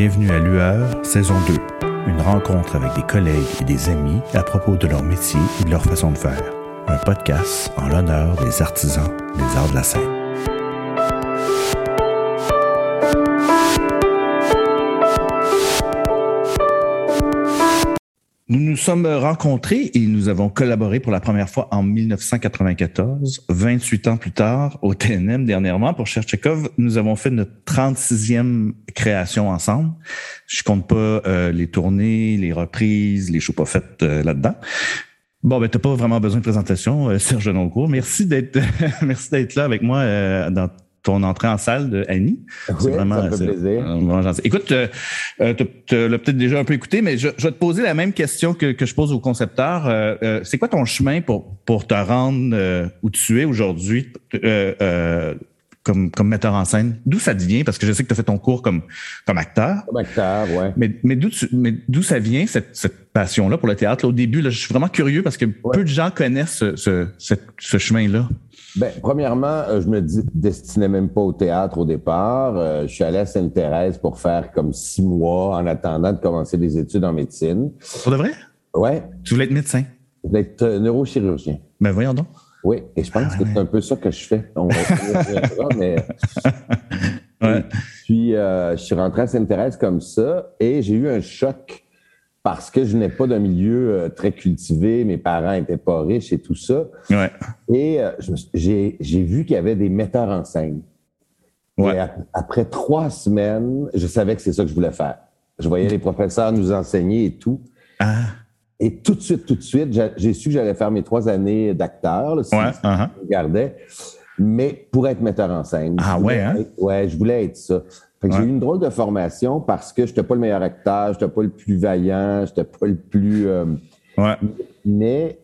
Bienvenue à Lueur, saison 2. Une rencontre avec des collègues et des amis à propos de leur métier et de leur façon de faire. Un podcast en l'honneur des artisans des arts de la scène. Nous nous sommes rencontrés et nous avons collaboré pour la première fois en 1994, 28 ans plus tard, au TNM dernièrement pour Cher Chekhov. Nous avons fait notre 36e création ensemble. Je compte pas les tournées, les reprises, les shows pas faites là-dedans. Bon, ben t'as pas vraiment besoin de présentation, Serge Denoncourt. Merci d'être là avec moi dans ton entrée en salle de Annie. Oui, c'est vraiment, ça me fait plaisir. Vraiment gentil. Écoute, tu l'as peut-être déjà un peu écouté, mais je vais te poser la même question que je pose aux concepteurs. C'est quoi ton chemin pour te rendre où tu es aujourd'hui comme metteur en scène? D'où ça te vient? Parce que je sais que tu as fait ton cours comme acteur. Comme acteur, oui. Mais d'où ça vient, cette passion-là pour le théâtre? Là, au début, là, je suis vraiment curieux parce que peu de gens connaissent ce chemin-là. Bien, premièrement, je me destinais même pas au théâtre au départ. Je suis allé à Sainte-Thérèse pour faire comme 6 mois en attendant de commencer des études en médecine. Pour de vrai? Oui. Tu voulais être médecin? Je voulais être neurochirurgien. Ben voyons donc. Oui, et je pense que c'est un peu ça que je fais. On va mais... ouais. Puis je suis rentré à Sainte-Thérèse comme ça et j'ai eu un choc parce que je n'étais pas d'un milieu très cultivé, mes parents n'étaient pas riches et tout ça. Ouais. Et j'ai vu qu'il y avait des metteurs en scène. Ouais. Et après 3 semaines, je savais que c'est ça que je voulais faire. Je voyais les professeurs nous enseigner et tout. Ah. Et tout de suite, j'ai su que j'allais faire mes 3 années d'acteur, là, si je regardais, mais pour être metteur en scène. Ah ouais, hein? Ouais, je voulais être ça. Fait que j'ai eu une drôle de formation parce que je n'étais pas le meilleur acteur, je n'étais pas le plus vaillant, je n'étais pas le plus... Mais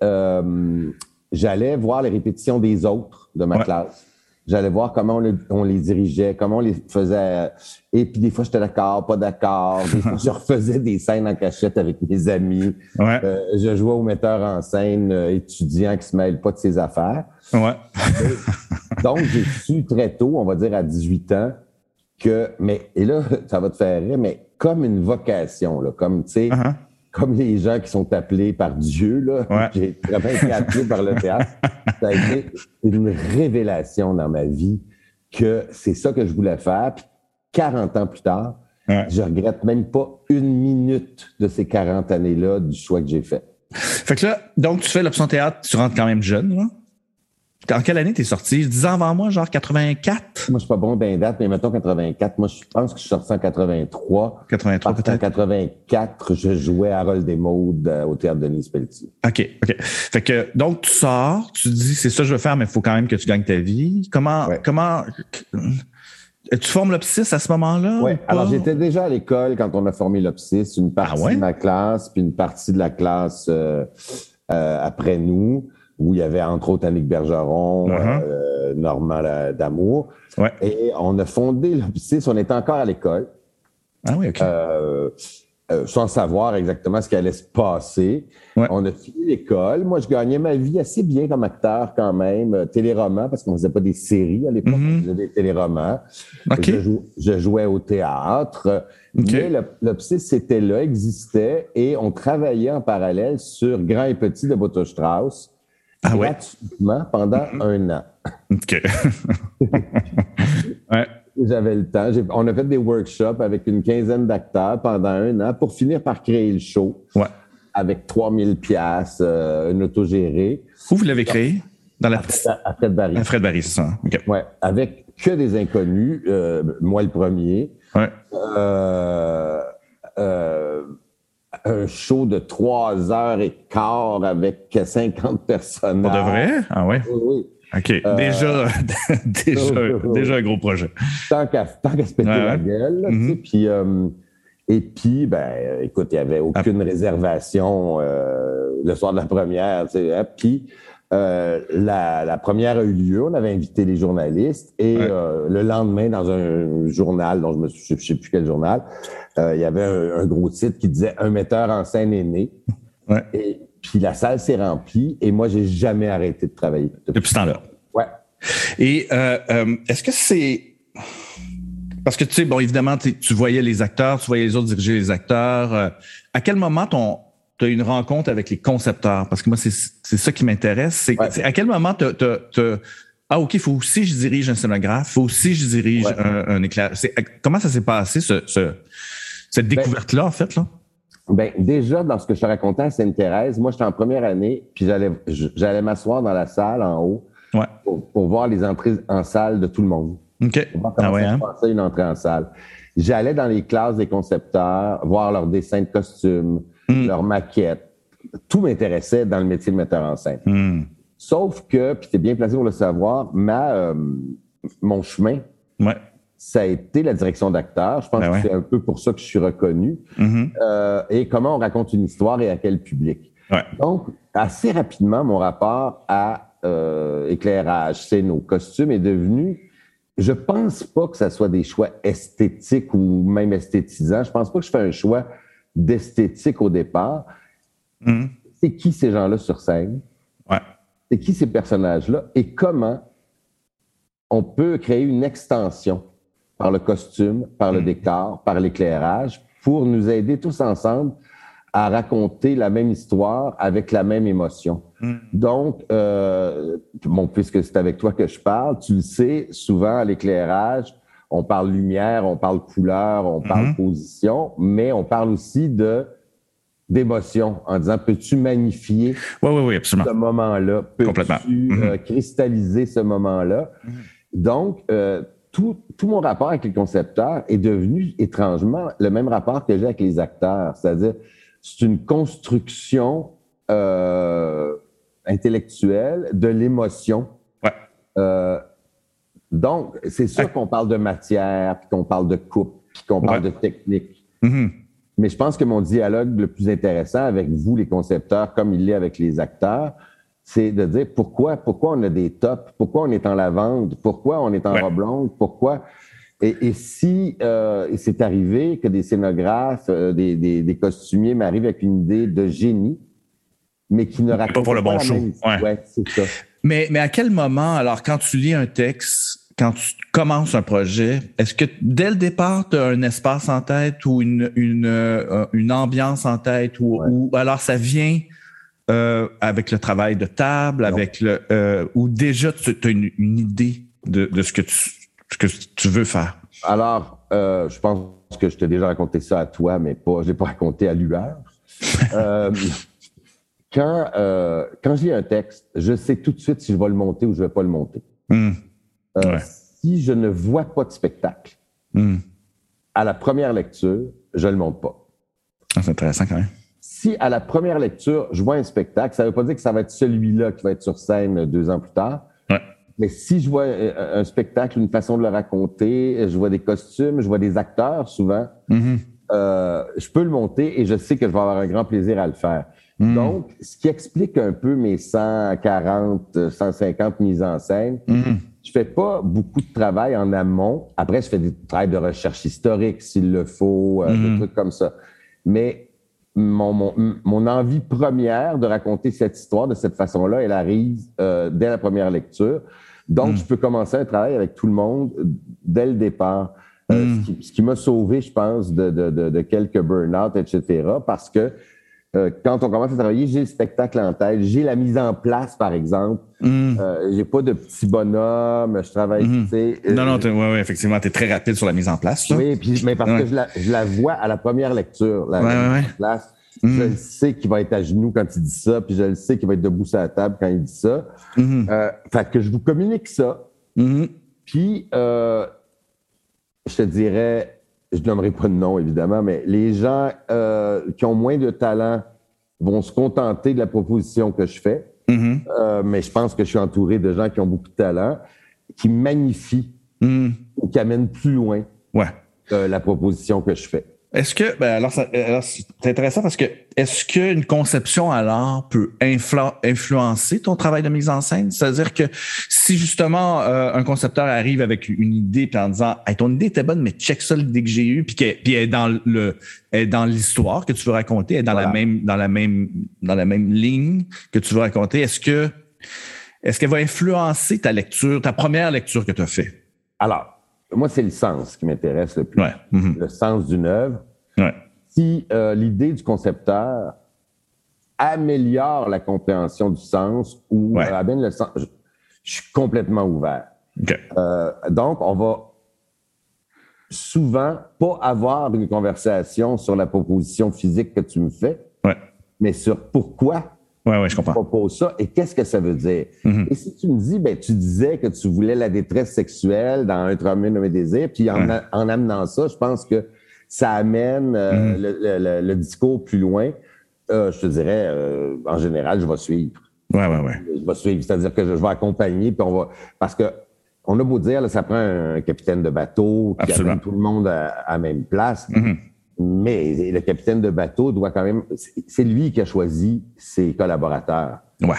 j'allais voir les répétitions des autres de ma classe. J'allais voir comment on les dirigeait, comment on les faisait. Et puis, des fois, j'étais d'accord, pas d'accord. Des fois, je refaisais des scènes en cachette avec mes amis. Ouais. Je jouais au metteur en scène étudiant qui se mêle pas de ses affaires. Ouais. Donc, j'ai su très tôt, on va dire à 18 ans, que... Mais, et là, ça va te faire rire, mais comme une vocation, là, comme, tu sais... Uh-huh. Comme les gens qui sont appelés par Dieu, là, j'ai très bien été appelé par le théâtre. Ça a été une révélation dans ma vie que c'est ça que je voulais faire. Puis 40 ans plus tard, je regrette même pas une minute de ces 40 années-là du choix que j'ai fait. Fait que là, donc tu fais l'option théâtre, tu rentres quand même jeune, là. En quelle année t'es sorti? 10 ans avant moi, genre 84? Moi, je suis pas bon d'un date, mais mettons 84. Moi, je pense que je suis sorti en 83. 83 peut-être? En 84, je jouais à Harold et Maude au Théâtre Denise Pelletier. OK. Fait que, donc, tu sors, tu dis, c'est ça que je veux faire, mais il faut quand même que tu gagnes ta vie. Comment tu formes l'Opsis à ce moment-là? Oui. Alors, j'étais déjà à l'école quand on a formé l'Opsis. Une partie de ma classe, puis une partie de la classe après nous, où il y avait entre autres Annick Bergeron, Normand d'Amour. Ouais. Et on a fondé l'Opsis, on était encore à l'école. Ah oui, OK. Sans savoir exactement ce qui allait se passer. Ouais. On a fini l'école. Moi, je gagnais ma vie assez bien comme acteur quand même. Téléromans, parce qu'on ne faisait pas des séries à l'époque, on faisait des téléromans. Okay. Je jouais au théâtre. Okay. Mais l'Opsis était là, existait, et on travaillait en parallèle sur Grand et petit de Botho-Strauss. Ah ouais? Gratuitement pendant 1 an. OK. J'avais le temps. On a fait des workshops avec une 15aine d'acteurs pendant 1 an pour finir par créer le show avec $3,000, une autogérée. Où vous l'avez créé? Dans la... À Fred Barry. À Fred Barry, c'est ça. Okay. Oui, avec que des inconnus, moi le premier. Ouais. Un show de 3h15 avec 50 personnes. Pour de vrai? Ah ouais? Oui. OK. Déjà un gros projet. Tant qu'à se péter la gueule. Là, tu sais, puis, et puis, ben, écoute, il n'y avait aucune réservation le soir de la première. Tu sais, hein, puis, la première a eu lieu. On avait invité les journalistes. Et le lendemain, dans un journal, dont je ne sais plus quel journal, il y avait un gros titre qui disait « Un metteur en scène est né ». Et puis la salle s'est remplie et moi, j'ai jamais arrêté de travailler. Depuis ce temps-là. Ouais. Et est-ce que c'est... Parce que, tu sais, bon, évidemment, tu voyais les acteurs, tu voyais les autres diriger les acteurs. À quel moment tu as une rencontre avec les concepteurs? Parce que moi, c'est ça qui m'intéresse. C'est à quel moment ah, OK, il faut aussi que je dirige un scénographe, il faut aussi que je dirige un éclairage. Comment ça s'est passé, cette découverte-là, en fait, là? Bien, déjà, dans ce que je te racontais à Sainte-Thérèse, moi, j'étais en première année, puis j'allais m'asseoir dans la salle, en haut, pour voir les entrées en salle de tout le monde. OK. Pour voir comment se passait une entrée en salle. J'allais dans les classes des concepteurs, voir leurs dessins de costumes, leurs maquettes. Tout m'intéressait dans le métier de metteur en scène. Sauf que, puis t'es bien placé pour le savoir, mon chemin, ça a été la direction d'acteur. Je pense que c'est un peu pour ça que je suis reconnu. Et comment on raconte une histoire et à quel public. Donc, assez rapidement, mon rapport à éclairage, scéno, costume est devenu... Je pense pas que ça soit des choix esthétiques ou même esthétisants. Je pense pas que je fais un choix d'esthétique au départ. C'est qui ces gens-là sur scène? C'est qui ces personnages-là et comment on peut créer une extension par le costume, par le décor, par l'éclairage pour nous aider tous ensemble à raconter la même histoire avec la même émotion. Donc, bon, puisque c'est avec toi que je parle, tu le sais, souvent à l'éclairage, on parle lumière, on parle couleur, on parle position, mais on parle aussi d'émotion, en disant, peux-tu magnifier absolument. Ce moment-là? Peux-tu cristalliser ce moment-là? Donc, tout mon rapport avec les concepteurs est devenu, étrangement, le même rapport que j'ai avec les acteurs. C'est-à-dire, c'est une construction intellectuelle de l'émotion. Donc, c'est sûr qu'on parle de matière, puis qu'on parle de coupe, puis qu'on parle de technique. Mais je pense que mon dialogue le plus intéressant avec vous, les concepteurs, comme il l'est avec les acteurs, c'est de dire pourquoi on a des tops, pourquoi on est en lavande, pourquoi on est en robe longue, pourquoi... Et si c'est arrivé que des scénographes, des costumiers m'arrivent avec une idée de génie, mais qui ne racontent pas pour le bon show. C'est ça. Mais à quel moment, alors, quand tu lis un texte... Quand tu commences un projet, est-ce que dès le départ, tu as un espace en tête ou une ambiance en tête ou alors ça vient avec le travail de table, avec le ou déjà tu as une idée de ce que tu veux faire? Alors, je pense que je t'ai déjà raconté ça à toi, mais je l'ai pas raconté à Lueur. Quand j'ai un texte, je sais tout de suite si je vais le monter ou je vais pas le monter. Si je ne vois pas de spectacle, à la première lecture, je ne le montre pas. Ah, c'est intéressant quand même. Si à la première lecture, je vois un spectacle, ça ne veut pas dire que ça va être celui-là qui va être sur scène 2 ans plus tard. Mais si je vois un spectacle, une façon de le raconter, je vois des costumes, je vois des acteurs souvent, je peux le monter et je sais que je vais avoir un grand plaisir à le faire. Donc, ce qui explique un peu mes 140, 150 mises en scène, je fais pas beaucoup de travail en amont. Après, je fais du travail de recherche historique, s'il le faut, des trucs comme ça. Mais mon envie première de raconter cette histoire de cette façon-là, elle arrive dès la première lecture. Donc, je peux commencer un travail avec tout le monde dès le départ. Ce qui m'a sauvé, je pense, de quelques burn-out, etc., parce que quand on commence à travailler, j'ai le spectacle en tête, j'ai la mise en place, par exemple. J'ai pas de petit bonhomme, je travaille... Non, effectivement, t'es très rapide sur la mise en place. Là. Oui, mais parce que je la vois à la première lecture, la mise en place. Je le sais qu'il va être à genoux quand il dit ça, puis je le sais qu'il va être debout sur la table quand il dit ça. Fait que je vous communique ça. Puis, je te dirais... Je ne nommerai pas de nom, évidemment, mais les gens qui ont moins de talent vont se contenter de la proposition que je fais. Mais je pense que je suis entouré de gens qui ont beaucoup de talent, qui magnifient ou qui amènent plus loin la proposition que je fais. Est-ce que... Alors, c'est intéressant parce que est-ce qu'une conception à l'art peut influencer ton travail de mise en scène? C'est-à-dire que si justement un concepteur arrive avec une idée puis en disant hey, « ton idée était bonne, mais check ça l'idée que j'ai eue » puis elle est dans l'histoire que tu veux raconter, elle est dans, la même ligne que tu veux raconter, est-ce qu'elle va influencer ta lecture, ta première lecture que tu as faite? Alors, Moi, c'est le sens qui m'intéresse le plus. Ouais. Mm-hmm. Le sens d'une œuvre. Ouais. Si l'idée du concepteur améliore la compréhension du sens ou ouais. Amène le sens, je suis complètement ouvert. Okay. Donc, on va souvent pas avoir une conversation sur la proposition physique que tu me fais, ouais. Mais sur pourquoi ouais, je comprends. Tu proposes ça et qu'est-ce que ça veut dire. Mm-hmm. Et si tu me dis, ben, tu disais que tu voulais la détresse sexuelle dans Un tremblement nommé désir, puis en amenant ça, je pense que ça amène mm-hmm. le discours plus loin. Je te dirais, en général, je vais suivre. Ouais. Je vais suivre, c'est-à-dire que je vais accompagner, puis on va... Parce que on a beau dire, là, ça prend un capitaine de bateau qui amène tout le monde à la même place, mm-hmm. mais le capitaine de bateau doit quand même... C'est lui qui a choisi ses collaborateurs. Ouais.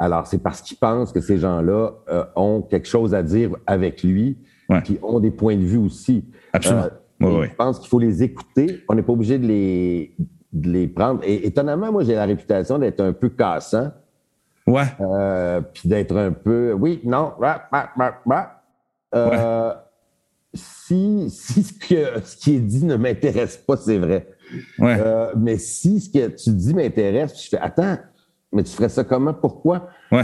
Alors, c'est parce qu'il pense que ces gens-là ont quelque chose à dire avec lui, ouais. Puis ont des points de vue aussi. Absolument. Je pense qu'il faut les écouter. On n'est pas obligé de les prendre. Et étonnamment, moi, j'ai la réputation d'être un peu cassant. Ouais. Puis d'être un peu... Oui, non. Ouais. Si ce qui est dit ne m'intéresse pas, c'est vrai. Ouais. Mais si ce que tu dis m'intéresse, je fais « Attends, mais tu ferais ça comment? Pourquoi? Ouais. »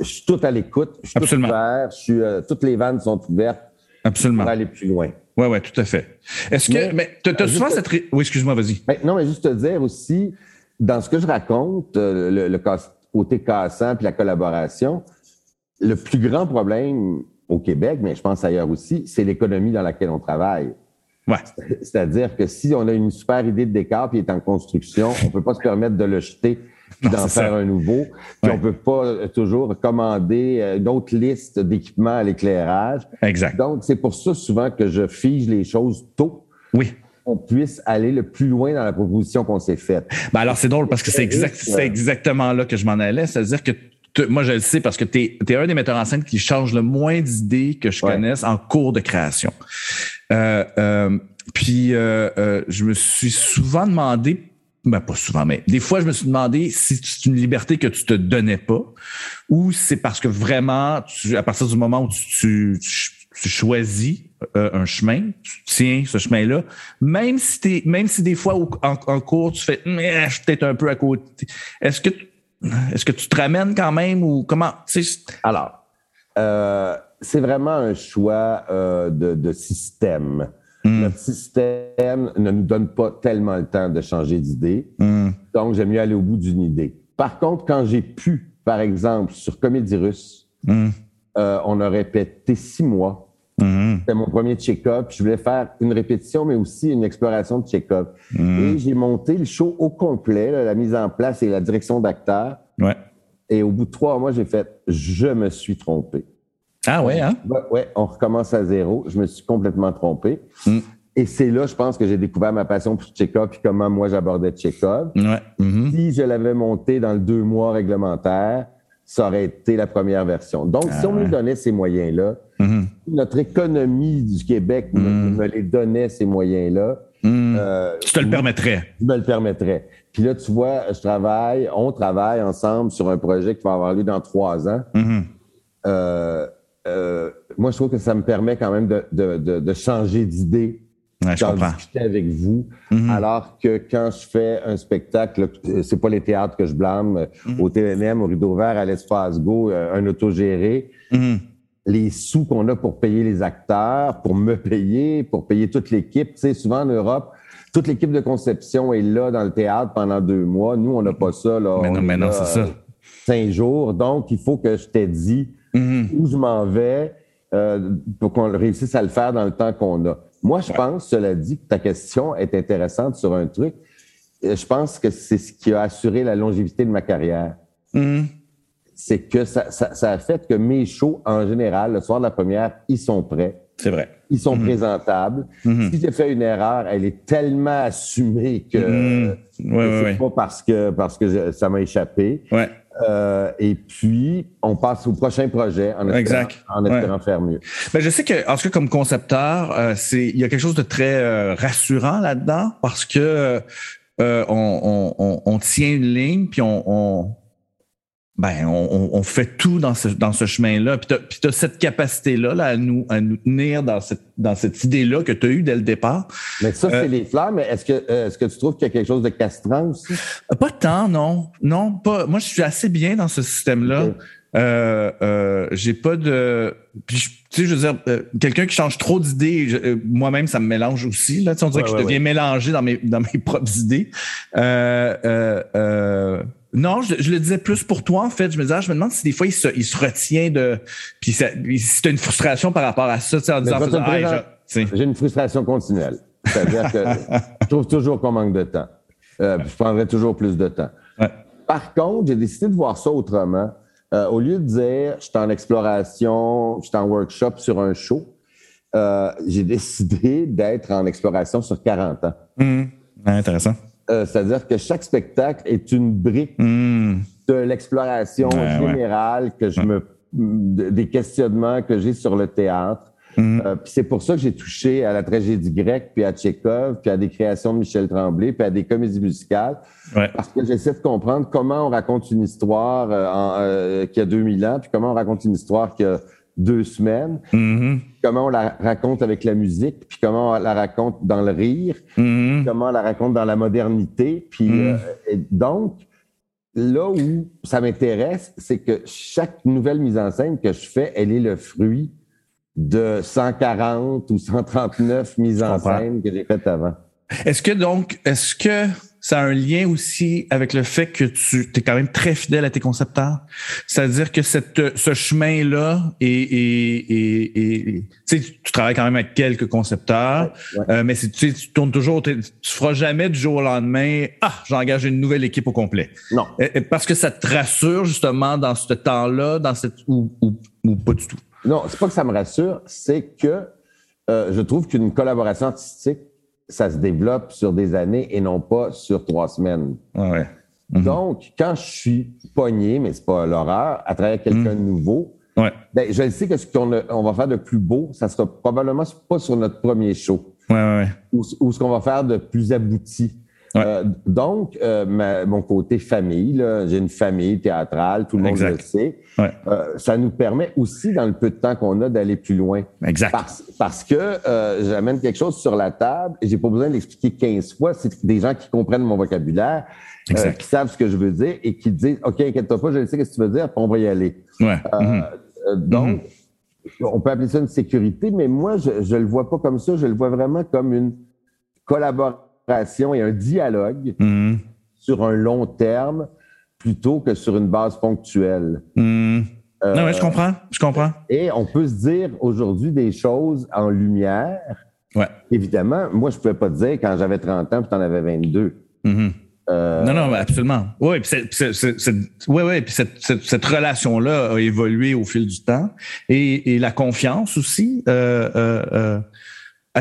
Je suis tout à l'écoute. Je suis Absolument. Tout ouvert. Toutes les vannes sont ouvertes. Absolument. Pour aller plus loin. Oui, tout à fait. Est-ce que... Mais tu as souvent cette... Oui, excuse-moi, vas-y. Mais, non, mais juste te dire aussi, dans ce que je raconte, le côté cassant puis la collaboration, le plus grand problème au Québec, mais je pense ailleurs aussi, c'est l'économie dans laquelle on travaille. Ouais. C'est-à-dire que si on a une super idée de décor puis il est en construction, on ne peut pas se permettre de le jeter puis d'en faire un nouveau. Puis on ne peut pas toujours commander une autre liste d'équipements à l'éclairage. Exact. Donc, c'est pour ça souvent que je fige les choses tôt. Oui. On puisse aller le plus loin dans la proposition qu'on s'est faite. Ben alors, c'est drôle parce que c'est exactement là que je m'en allais. C'est-à-dire que moi, je le sais parce que t'es un des metteurs en scène qui change le moins d'idées que je connaisse en cours de création. Puis, je me suis souvent demandé, ben pas souvent, mais des fois, je me suis demandé si c'est une liberté que tu te donnais pas ou c'est parce que vraiment, à partir du moment où tu choisis un chemin, tu tiens ce chemin-là, même si des fois en cours, tu fais je suis peut-être un peu à côté. Est-ce que tu te ramènes quand même ou comment? Alors, c'est vraiment un choix de système. Mm. Notre système ne nous donne pas tellement le temps de changer d'idée. Mm. Donc, j'aime mieux aller au bout d'une idée. Par contre, quand j'ai pu, par exemple, sur Comédie Russe, on a répété 6 mois. Mm-hmm. C'était mon premier Chekhov. Je voulais faire une répétition, mais aussi une exploration de Chekhov. Mm-hmm. Et j'ai monté le show au complet, là, la mise en place et la direction d'acteur. Ouais. Et au bout de 3 mois, j'ai fait « Je me suis trompé ». Ah ouais, hein? Oui, on recommence à zéro. Je me suis complètement trompé. Mm. Et c'est là, je pense, que j'ai découvert ma passion pour Chekhov et comment moi j'abordais Chekhov. Ouais. Mm-hmm. Si je l'avais monté dans le 2 mois réglementaire, ça aurait été la première version. Donc, si on nous donnait ces moyens-là, mm-hmm. notre économie du Québec me les donnait, ces moyens-là. Mm. Tu te le permettrais. Je me le permettrais. Puis là, tu vois, on travaille ensemble sur un projet qui va avoir lieu dans 3 ans. Mm-hmm. Moi, je trouve que ça me permet quand même de changer d'idée. Ouais, je comprends. Discuter avec vous, mm-hmm. alors que quand je fais un spectacle, c'est pas les théâtres que je blâme, mm-hmm. au TNM, au Rideau Vert, à l'Espace Go, un autogéré, mm-hmm. les sous qu'on a pour payer les acteurs, pour me payer, pour payer toute l'équipe, tu sais, souvent en Europe, toute l'équipe de conception est là dans le théâtre pendant 2 mois, nous on n'a pas ça, là, mais non, c'est ça. 5 jours, donc il faut que je t'ai dit mm-hmm. où je m'en vais pour qu'on réussisse à le faire dans le temps qu'on a. Moi, je pense, cela dit, que ta question est intéressante sur un truc. Je pense que c'est ce qui a assuré la longévité de ma carrière. Mmh. C'est que ça a fait que mes shows, en général, le soir de la première, ils sont prêts. C'est vrai. Ils sont présentables. Mmh. Si j'ai fait une erreur, elle est tellement assumée que c'est pas parce que ça m'a échappé. Ouais. Et puis, on passe au prochain projet en espérant faire mieux. Ben, je sais que, en tout cas, comme concepteur, il y a quelque chose de très rassurant là-dedans parce que on tient une ligne puis on ben, on fait tout dans ce chemin-là. Puis tu as cette capacité-là là, à nous tenir dans cette idée-là que tu as eue dès le départ. Mais ça, c'est les fleurs, mais est-ce que tu trouves qu'il y a quelque chose de castrant aussi? Pas tant, non. Non, pas. Moi, je suis assez bien dans ce système-là. Okay. J'ai pas de... Puis, tu sais, je veux dire, quelqu'un qui change trop d'idées, moi-même, ça me mélange aussi. Là, tu sais, on dirait que je deviens mélangé dans mes propres idées. Non, je le disais plus pour toi, en fait. Je me disais, je me demande si des fois, il se retient de... Puis si tu as une frustration par rapport à ça, tu sais, en disant... J'ai une frustration continuelle. C'est-à-dire que je trouve toujours qu'on manque de temps. Je prendrais toujours plus de temps. Ouais. Par contre, j'ai décidé de voir ça autrement. Au lieu de dire « je suis en exploration, je suis en workshop sur un show », j'ai décidé d'être en exploration sur 40 ans. Mmh. Intéressant. C'est-à-dire que chaque spectacle est une brique de l'exploration générale que je des questionnements que j'ai sur le théâtre. Mmh. Puis c'est pour ça que j'ai touché à la tragédie grecque, puis à Chekhov, puis à des créations de Michel Tremblay, puis à des comédies musicales, parce que j'essaie de comprendre comment on raconte une histoire qui a 2000 ans, puis comment on raconte une histoire qui a 2 semaines, comment on la raconte avec la musique, puis comment on la raconte dans le rire, puis comment on la raconte dans la modernité. Puis et donc, là où ça m'intéresse, c'est que chaque nouvelle mise en scène que je fais, elle est le fruit de 140 ou 139 mises en scène que j'ai faites avant. Est-ce que ça a un lien aussi avec le fait que tu es quand même très fidèle à tes concepteurs? C'est-à-dire que ce chemin-là tu travailles quand même avec quelques concepteurs, mais tu tournes toujours, tu feras jamais du jour au lendemain, j'engage une nouvelle équipe au complet. Non. Parce que ça te rassure justement dans ce temps-là, ou pas du tout. Non, c'est pas que ça me rassure, c'est que je trouve qu'une collaboration artistique, ça se développe sur des années et non pas sur 3 semaines. Ouais. Mm-hmm. Donc, quand je suis pogné, mais c'est pas l'horreur, à travers quelqu'un de nouveau, ben, je sais que ce qu'on va faire de plus beau, ça sera probablement pas sur notre premier show. Ouais. Ou ce qu'on va faire de plus abouti. Ouais. Donc, mon côté famille, là, j'ai une famille théâtrale, tout le monde le sait. Ouais. Ça nous permet aussi, dans le peu de temps qu'on a, d'aller plus loin. Exact. Parce que j'amène quelque chose sur la table et j'ai pas besoin de l'expliquer 15 fois. C'est des gens qui comprennent mon vocabulaire, qui savent ce que je veux dire et qui disent « OK, inquiète-toi pas, je sais ce que tu veux dire, puis on va y aller. » Ouais. Donc, on peut appeler ça une sécurité, mais moi, je le vois pas comme ça. Je le vois vraiment comme une collaboration et un dialogue sur un long terme plutôt que sur une base ponctuelle. Non, je comprends. Et on peut se dire aujourd'hui des choses en lumière. Ouais. Évidemment, moi, je ne pouvais pas te dire quand j'avais 30 ans puis t'en avais 22. Mm-hmm. Non, absolument. Oui, puis cette relation-là a évolué au fil du temps. Et la confiance aussi...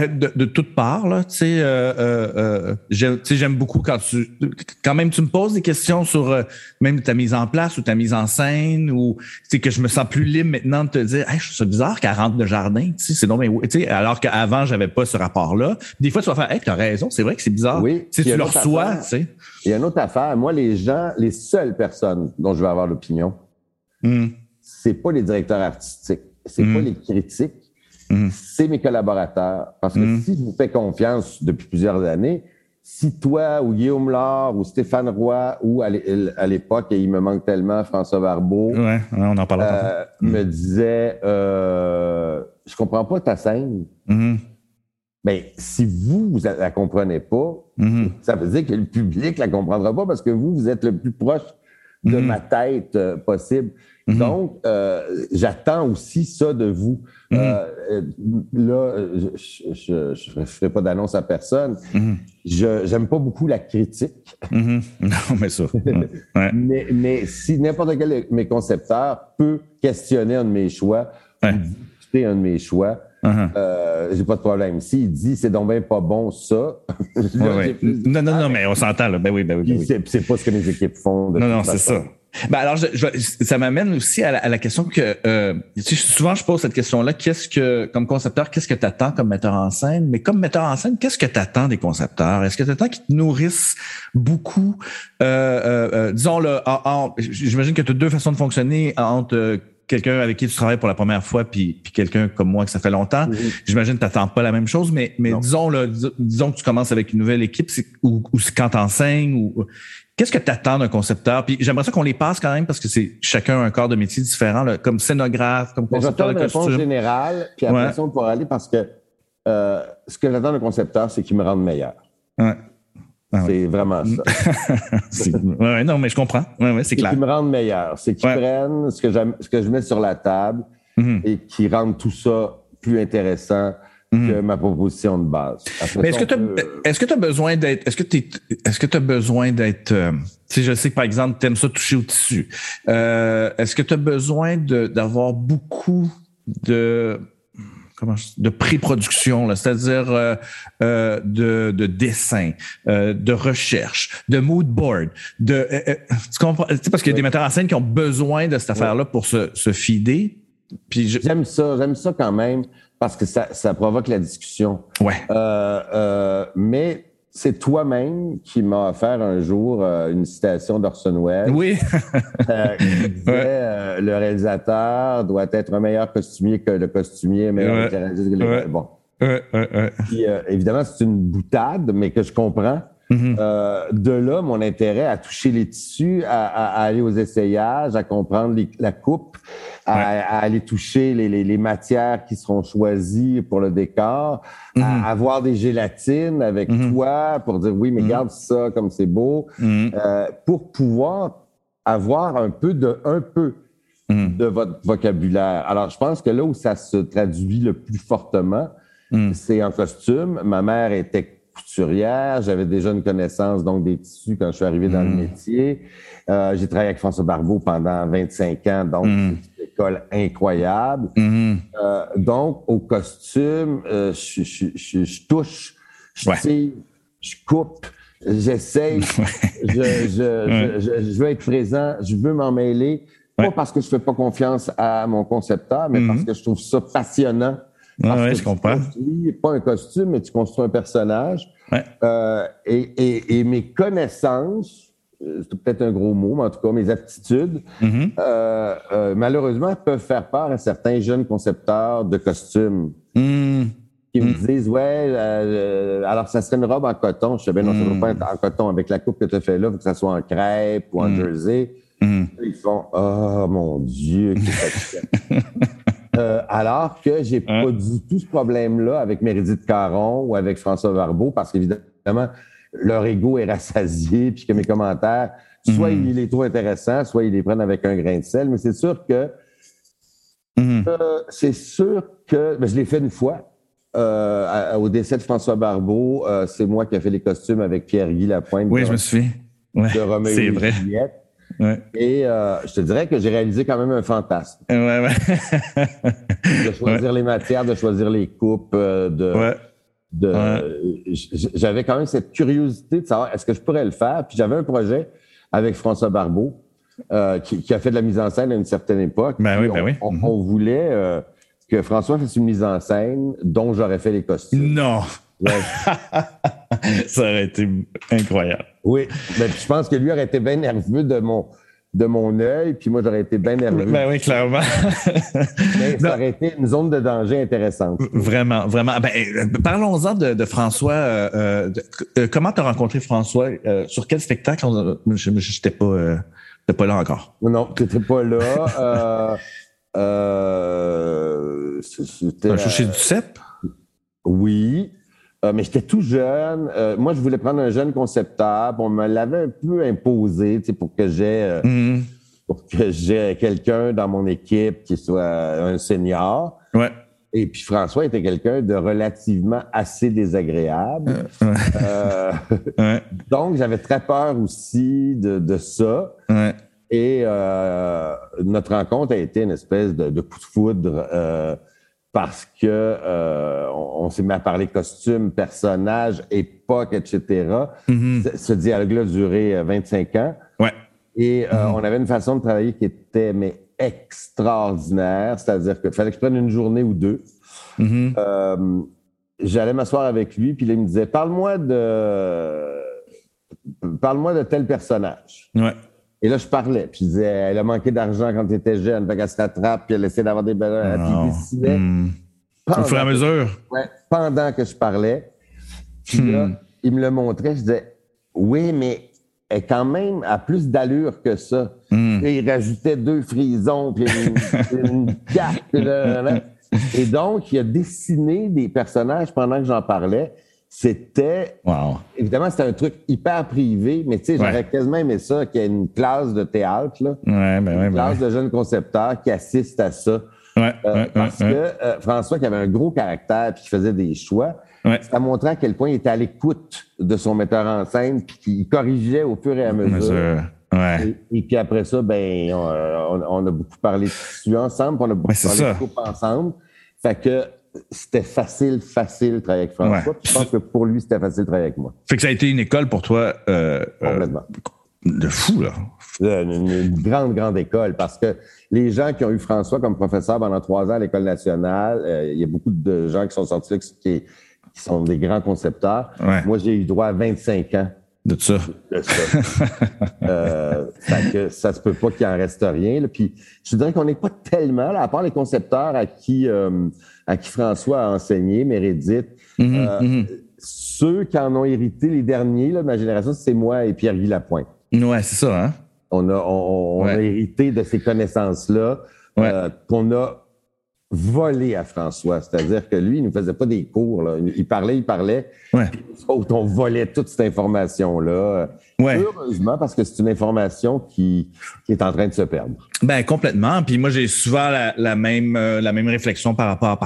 De toutes parts, là, tu sais, j'aime beaucoup quand même tu me poses des questions sur même ta mise en place ou ta mise en scène, ou tu sais que je me sens plus libre maintenant de te dire, hey, je trouve ça bizarre qu'elle rentre de jardin, tu sais, c'est non mais tu sais, alors qu'avant j'avais pas ce rapport-là. Des fois tu vas faire, hey, t'as raison, c'est vrai que c'est bizarre. Oui. Tu sais, tu le reçois, tu sais. Il y a une autre affaire. Moi, les seules personnes dont je vais avoir l'opinion, c'est pas les directeurs artistiques, c'est pas les critiques. C'est mes collaborateurs. Parce que si je vous fais confiance depuis plusieurs années, si toi ou Guillaume Lord ou Stéphane Roy ou à l'époque, et il me manque tellement, François Barbeau, on en parlera me disait « je comprends pas ta scène ». Ben, si vous la comprenez pas, ça veut dire que le public la comprendra pas parce que vous êtes le plus proche de ma tête possible. Donc, j'attends aussi ça de vous. Là, je ne ferai pas d'annonce à personne. J'aime pas beaucoup la critique. Non, mais ça. Ouais. mais si n'importe quel de mes concepteurs peut questionner un de mes choix, ou discuter un de mes choix, j'ai pas de problème. S'il dit c'est donc bien pas bon ça. Non, mais on s'entend là. Ben oui. C'est pas ce que mes équipes font. Non, c'est ça. Ben alors, ça m'amène aussi à la question que souvent je pose cette question-là, qu'est-ce que, comme concepteur, qu'est-ce que tu attends comme metteur en scène? Mais comme metteur en scène, qu'est-ce que tu attends des concepteurs? Est-ce que tu attends qu'ils te nourrissent beaucoup? J'imagine que tu as deux façons de fonctionner entre quelqu'un avec qui tu travailles pour la première fois puis quelqu'un comme moi que ça fait longtemps. Oui. J'imagine que tu n'attends pas la même chose, mais disons que tu commences avec une nouvelle équipe ou quand tu enseignes ou... Qu'est-ce que tu attends d'un concepteur? Puis j'aimerais ça qu'on les passe quand même parce que c'est chacun un corps de métier différent, là, comme scénographe, comme concepteur de costume. Je vais répondre général, puis après ça, on pourra aller parce que ce que j'attends d'un concepteur, c'est qu'il me rende meilleur. Ouais. Ah, c'est vraiment ça. Mais je comprends. C'est clair. Qu'ils me rendent meilleur. C'est qu'ils prennent ce que je mets sur la table et qu'ils rendent tout ça plus intéressant que ma proposition de base. Après mais est-ce que tu as besoin d'être si je sais que par exemple tu aimes ça toucher au tissu, est-ce que tu as besoin d'avoir beaucoup de pré-production, là, c'est-à-dire de dessin, de recherche, de mood board, tu comprends? Tu sais, parce qu'il y a des metteurs en scène qui ont besoin de cette affaire-là pour se feeder. Puis j'aime ça quand même parce que ça provoque la discussion. Ouais. Mais c'est toi-même qui m'as offert un jour une citation d'Orson Welles. Oui. Qui disait, le réalisateur doit être un meilleur costumier que le costumier, meilleur réalisateur que le réalisateur. Bon. Puis, évidemment, c'est une boutade, mais que je comprends. Mm-hmm. De là, mon intérêt à toucher les tissus, à aller aux essayages, à comprendre la coupe, à aller toucher les matières qui seront choisies pour le décor, mm-hmm. à avoir des gélatines avec mm-hmm. toi pour dire oui, mais regarde ça comme c'est beau, mm-hmm. Pour pouvoir avoir un peu de votre vocabulaire. Alors, je pense que là où ça se traduit le plus fortement, c'est en costume. Ma mère était couturière, j'avais déjà une connaissance donc des tissus quand je suis arrivé dans le métier. J'ai travaillé avec François Barbeau pendant 25 ans, donc c'est une école incroyable. Donc, au costume, je touche, je tire, je coupe, j'essaye, je veux être présent, je veux m'en mêler. Pas parce que je fais pas confiance à mon concepteur, mais parce que je trouve ça passionnant. Parce que je comprends. Tu pas un costume, mais tu construis un personnage. Ouais. Et mes connaissances, c'est peut-être un gros mot, mais en tout cas, mes aptitudes, malheureusement, peuvent faire peur à certains jeunes concepteurs de costumes qui me disent, alors ça serait une robe en coton. Je sais bien, non, ça ne doit pas être en coton. Avec la coupe que tu as fait là, il faut que ça soit en crêpe ou en jersey. Ils font, oh mon Dieu, qu'est-ce que alors que j'ai pas du tout ce problème-là avec Méridith Caron ou avec François Barbeau, parce qu'évidemment, leur ego est rassasié, puis que mes commentaires, soit ils les trouvent intéressants, soit ils les prennent avec un grain de sel, mais c'est sûr que ben, je l'ai fait une fois. Au décès de François Barbeau, c'est moi qui ai fait les costumes avec Pierre-Guy Lapointe. Oui, je me souviens. Ouais, de Roméo et Juliette. Ouais. Et je te dirais que j'ai réalisé quand même un fantasme. De choisir les matières, de choisir les coupes. J'avais quand même cette curiosité de savoir est-ce que je pourrais le faire. Puis j'avais un projet avec François Barbeau qui a fait de la mise en scène à une certaine époque. On voulait que François fasse une mise en scène dont j'aurais fait les costumes. Non! Ouais. Ça aurait été incroyable. Oui, mais je pense que lui aurait été bien nerveux de mon œil, puis moi, j'aurais été bien nerveux. Ben oui, clairement. Mais ça aurait été une zone de danger intéressante. Vraiment, vraiment. Ben, parlons-en de François. Comment t'as rencontré François? Sur quel spectacle? J'étais pas là encore. Non, t'étais pas là. C'était... Un show chez Duceppe? Oui. Mais j'étais tout jeune. Moi, je voulais prendre un jeune concepteur. On me l'avait un peu imposé pour que j'ai quelqu'un dans mon équipe qui soit un senior. Ouais. Et puis François était quelqu'un de relativement assez désagréable. Donc, j'avais très peur aussi de ça. Ouais. Et notre rencontre a été une espèce de coup de foudre. Parce que on s'est mis à parler costumes, personnages, époque, etc. Mm-hmm. Ce dialogue-là a duré 25 ans. Ouais. Et on avait une façon de travailler qui était extraordinaire, c'est-à-dire qu'il fallait que je prenne une journée ou deux. J'allais m'asseoir avec lui, puis il me disait « Parle-moi de tel personnage. » Ouais. Et là, je parlais, puis je disais « Elle a manqué d'argent quand elle était jeune, fait qu'elle se rattrape, puis elle essaie d'avoir des belles... » Puis il décidait... Au fur et à mesure. Pendant que je parlais, puis là, il me le montrait, je disais « Oui, mais... » Elle quand même a plus d'allure que ça. Et il rajoutait deux frisons, puis une carte. Et donc, il a dessiné des personnages pendant que j'en parlais. C'était... Wow. Évidemment, c'était un truc hyper privé, mais tu sais, j'aurais quasiment aimé ça, qu'il y ait une classe de théâtre, là, de jeunes concepteurs qui assistent à ça. Parce que François, qui avait un gros caractère et qui faisait des choix... Ça montrait à quel point il était à l'écoute de son metteur en scène, puis qu'il corrigeait au fur et à mesure. Et puis après ça, ben, on a beaucoup parlé de tissu ensemble, puis on a beaucoup parlé de coupe ensemble. Fait que c'était facile de travailler avec François. Je pense que pour lui, c'était facile de travailler avec moi. Fait que ça a été une école pour toi complètement. De fou, là. Une grande école, parce que les gens qui ont eu François comme professeur pendant 3 ans à l'École nationale, il y a beaucoup de gens qui sont sortis là, qui sont des grands concepteurs. Moi, j'ai eu droit à 25 ans. De ça. Que ça se peut pas qu'il en reste rien, là. Puis, je dirais qu'on n'est pas tellement, là, à part les concepteurs à qui François a enseigné, Méridith, ceux qui en ont hérité, les derniers, là, de ma génération, c'est moi et Pierre-Guy Lapointe. Ouais, c'est ça, hein? On a hérité de ces connaissances-là qu'on a volé à François. C'est-à-dire que lui, il ne nous faisait pas des cours, là. Il parlait. On volait toute cette information-là. Heureusement, parce que c'est une information qui est en train de se perdre. Ben, complètement. Puis moi, j'ai souvent la même réflexion par rapport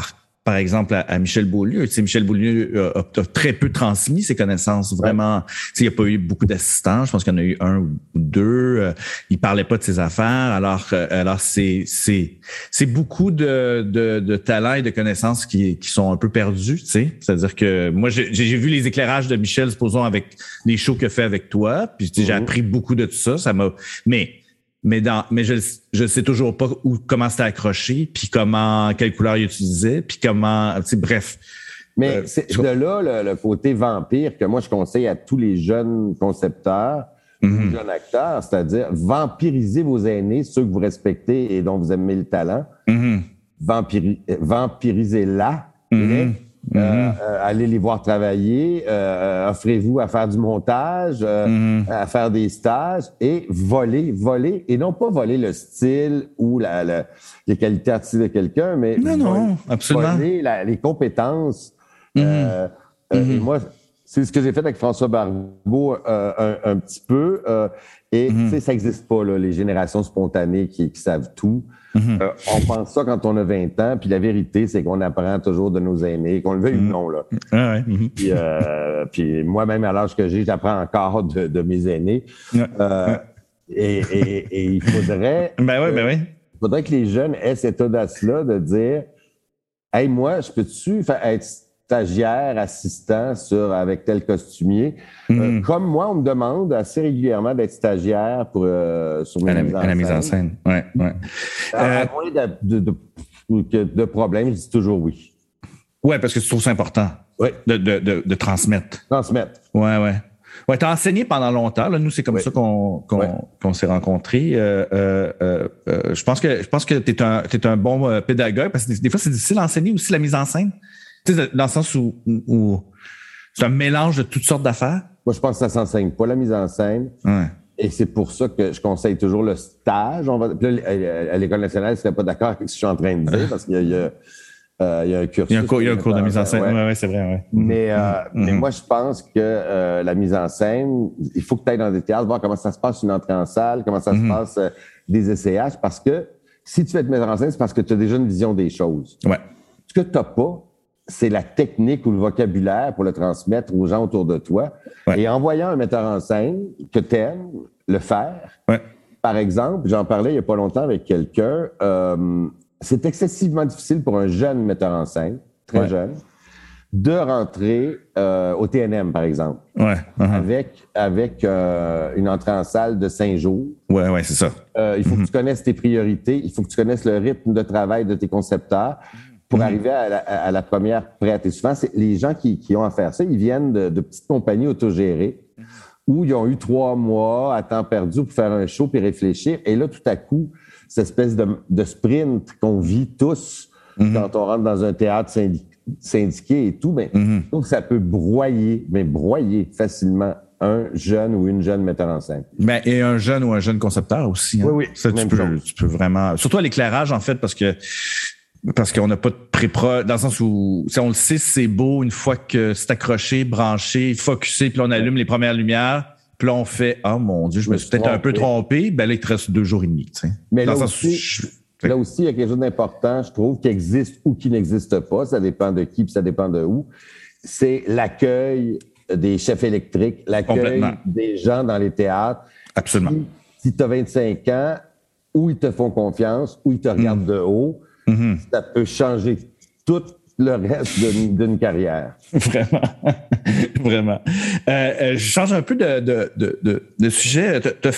par exemple, à Michel Beaulieu. Tu sais, Michel Beaulieu a très peu transmis ses connaissances, vraiment. Tu sais, il n'y a pas eu beaucoup d'assistants. Je pense qu'il y en a eu un ou deux. Il ne parlait pas de ses affaires. Alors c'est beaucoup de talents et de connaissances qui sont un peu perdus. Tu sais, c'est-à-dire que moi, j'ai vu les éclairages de Michel, supposons, avec les shows qu'il a fait avec toi. Puis tu sais, j'ai appris beaucoup de tout ça. Ça m'a... Mais je sais toujours pas comment c'était accroché, puis quelle couleur il utilisait, puis comment, tu sais, bref. Mais c'est de là le côté vampire que moi je conseille à tous les jeunes concepteurs, les jeunes acteurs, c'est-à-dire vampirisez vos aînés, ceux que vous respectez et dont vous aimez le talent. Vampirisez-la. Allez les voir travailler, offrez-vous à faire du montage, à faire des stages et voler, et non pas voler le style ou les qualités artistiques de quelqu'un, mais absolument. Voler les compétences. Et moi, c'est ce que j'ai fait avec François Barbeau un petit peu, et tu sais, ça n'existe pas, là, les générations spontanées qui savent tout. On pense ça quand on a 20 ans, puis la vérité, c'est qu'on apprend toujours de nos aînés, qu'on le veuille ou non, là. Puis moi-même, à l'âge que j'ai, j'apprends encore de mes aînés. Et il faudrait... Il faudrait que les jeunes aient cette audace-là de dire « Hey, moi, je peux-tu être stagiaire, assistant avec tel costumier? » Comme moi, on me demande assez régulièrement d'être stagiaire sur mes mise en scène. À moins de problèmes, je dis toujours oui. Oui, parce que tu trouves ça important de transmettre. Oui, tu as enseigné pendant longtemps. Là, nous, c'est comme ça qu'on s'est rencontrés. Je pense que tu es un bon pédagogue, parce que des fois, c'est difficile d'enseigner aussi la mise en scène. Tu sais, dans le sens où c'est un mélange de toutes sortes d'affaires. Moi, je pense que ça s'enseigne pas, la mise en scène. Et c'est pour ça que je conseille toujours le stage. À l'École nationale, ils ne seraient pas d'accord avec ce que je suis en train de dire, parce qu'il y a un cursus. Il y a un cours de mise en scène. Oui, c'est vrai. Mais moi, je pense que la mise en scène, il faut que tu ailles dans des théâtres, voir comment ça se passe une entrée en salle, comment ça se passe des essayages, parce que si tu veux te mettre en scène, c'est parce que tu as déjà une vision des choses. Ce que tu n'as pas, c'est la technique ou le vocabulaire pour le transmettre aux gens autour de toi. Et en voyant un metteur en scène que t'aimes le faire, par exemple, j'en parlais il n'y a pas longtemps avec quelqu'un, c'est excessivement difficile pour un jeune metteur en scène, très jeune, de rentrer au TNM, par exemple. Ouais, uh-huh. Avec une entrée en salle de 5 jours. Ouais, ouais, c'est ça. Il faut que tu connaisses tes priorités, il faut que tu connaisses le rythme de travail de tes concepteurs pour arriver à la première prête. Et souvent, c'est les gens qui ont à faire ça, ils viennent de petites compagnies autogérées où ils ont eu 3 mois à temps perdu pour faire un show puis réfléchir. Et là, tout à coup, cette espèce de sprint qu'on vit tous quand on rentre dans un théâtre syndiqué et tout, ben, donc ça peut broyer facilement un jeune ou une jeune metteur en scène. Ben, et un jeune ou un jeune concepteur aussi. Hein. Oui, oui. Ça, tu peux vraiment... Surtout à l'éclairage, en fait, parce qu'on n'a pas de pré-prod, dans le sens où, on le sait, c'est beau une fois que c'est accroché, branché, focusé, puis on allume les premières lumières, puis là, on fait « Ah, oh, mon Dieu, je me suis peut-être un peu trompé. » Ben là, il te reste 2 jours et demi. Tu sais. Mais dans là, là aussi, il y a quelque chose d'important, je trouve, qui existe ou qui n'existe pas. Ça dépend de qui, puis ça dépend de où. C'est l'accueil des chefs électriques, l'accueil des gens dans les théâtres. Absolument. Si tu as 25 ans, ou ils te font confiance, ou ils te regardent de haut, ça peut changer tout le reste d'une carrière. Vraiment. Vraiment. Je change un peu de sujet. T'as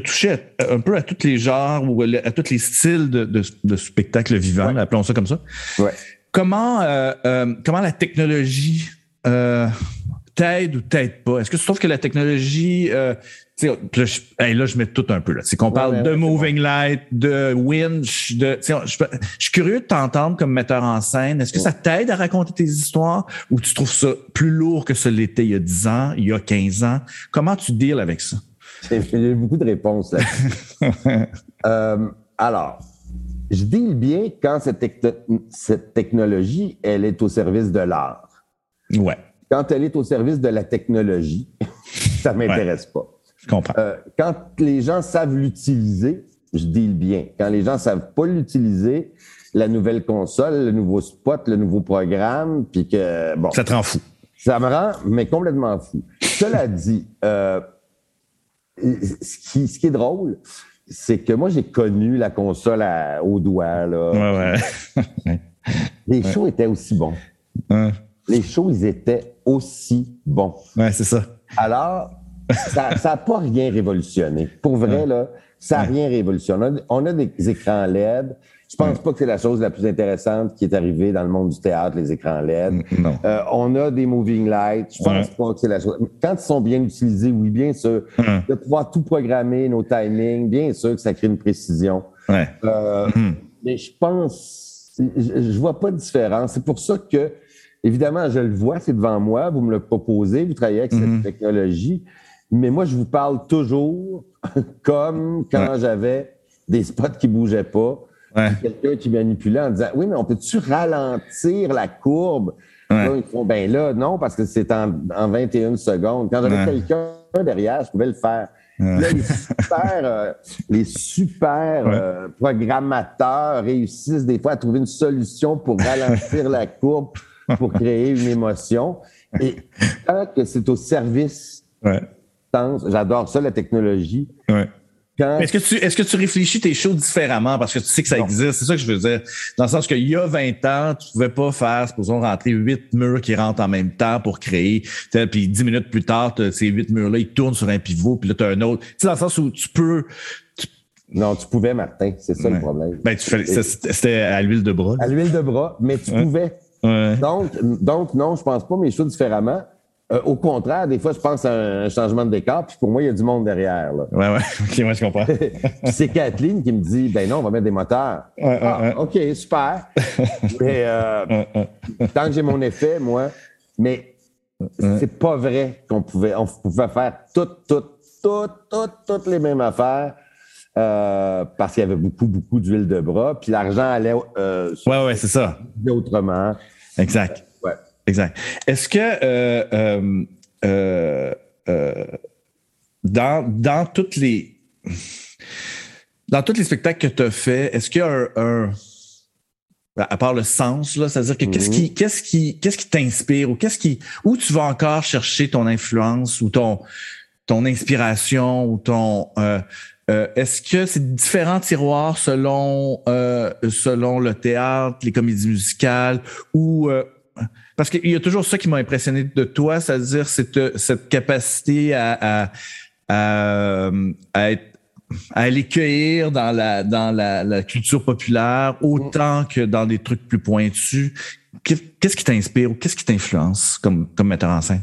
touché un peu à tous les genres ou à tous les styles de spectacle vivant, ouais. Appelons ça comme ça. Ouais. Comment la technologie t'aide ou t'aide pas? Est-ce que tu trouves que la technologie... je mets tout un peu là. C'est qu'on parle de Moving Light, de Winch, je suis curieux de t'entendre comme metteur en scène. Est-ce que ça t'aide à raconter tes histoires ou tu trouves ça plus lourd que ça l'était il y a 10 ans, il y a 15 ans? Comment tu deals avec ça? J'ai beaucoup de réponses là. Alors, je deal bien quand cette technologie, elle est au service de l'art. Ouais. Quand elle est au service de la technologie, ça ne m'intéresse pas. Je comprends. Quand les gens savent l'utiliser, je deal bien. Quand les gens ne savent pas l'utiliser, la nouvelle console, le nouveau spot, le nouveau programme, puis que... Bon, ça te rend fou. Ça me rend, mais complètement fou. Cela dit, ce qui est drôle, c'est que moi, j'ai connu la console au doigt. Là. Ouais, ouais. Les shows étaient aussi bons. Ouais. Les shows, ils étaient aussi bons. Ouais, c'est ça. Alors... ça n'a pas rien révolutionné. Pour vrai, là, ça n'a rien révolutionné. On a des écrans LED. Je ne pense pas que c'est la chose la plus intéressante qui est arrivée dans le monde du théâtre, les écrans LED. Non. On a des moving lights. Je pense pas que c'est la chose... Quand ils sont bien utilisés, oui, bien sûr. De pouvoir tout programmer, nos timings, bien sûr que ça crée une précision. Ouais. Mais je pense... Je vois pas de différence. C'est pour ça que, évidemment, je le vois, c'est devant moi. Vous me le proposez, vous travaillez avec cette technologie. Mais moi, je vous parle toujours comme quand j'avais des spots qui bougeaient pas, quelqu'un qui manipulait en disant « Oui, mais on peut-tu ralentir la courbe? Ouais. » Là, ils font « Ben là, non, parce que c'est en 21 secondes. » Quand j'avais quelqu'un derrière, je pouvais le faire. Ouais. Là, les super programmateurs réussissent des fois à trouver une solution pour ralentir la courbe, pour créer une émotion. Et tant que c'est au service... Ouais. J'adore ça, la technologie. Ouais. Est-ce que tu réfléchis tes shows différemment parce que tu sais que ça existe? C'est ça que je veux dire. Dans le sens qu'il y a 20 ans, tu pouvais pas faire, supposons, rentrer 8 murs qui rentrent en même temps pour créer. Puis 10 minutes plus tard, ces 8 murs-là, ils tournent sur un pivot, puis là, tu as un autre. Tu sais, dans le sens où tu peux... Non, tu pouvais, Martin. C'est ça le problème. Ben, c'était à l'huile de bras. Là. À l'huile de bras, mais tu pouvais. Ouais. Donc, non, je pense pas mes shows différemment. Au contraire, des fois, je pense à un changement de décor, puis pour moi, il y a du monde derrière. Là. Ouais. OK, moi, je comprends. C'est Kathleen qui me dit, ben non, on va mettre des moteurs. Ouais. OK, super. Mais tant que j'ai mon effet, moi, mais c'est pas vrai qu'on pouvait... On pouvait faire toutes les mêmes affaires parce qu'il y avait beaucoup d'huile de bras, puis l'argent allait... c'est ça. Autrement. Exact. Exact. Est-ce que dans tous les spectacles que tu as faits, est-ce qu'il y a un à part le sens, là, c'est-à-dire que qu'est-ce qui t'inspire ou où tu vas encore chercher ton influence ou ton inspiration ou ton est-ce que c'est différents tiroirs selon le théâtre, les comédies musicales ou Parce qu'il y a toujours ça qui m'a impressionné de toi, c'est-à-dire cette capacité à aller cueillir dans la culture populaire autant que dans des trucs plus pointus. Qu'est-ce qui t'inspire ou qu'est-ce qui t'influence comme metteur en scène?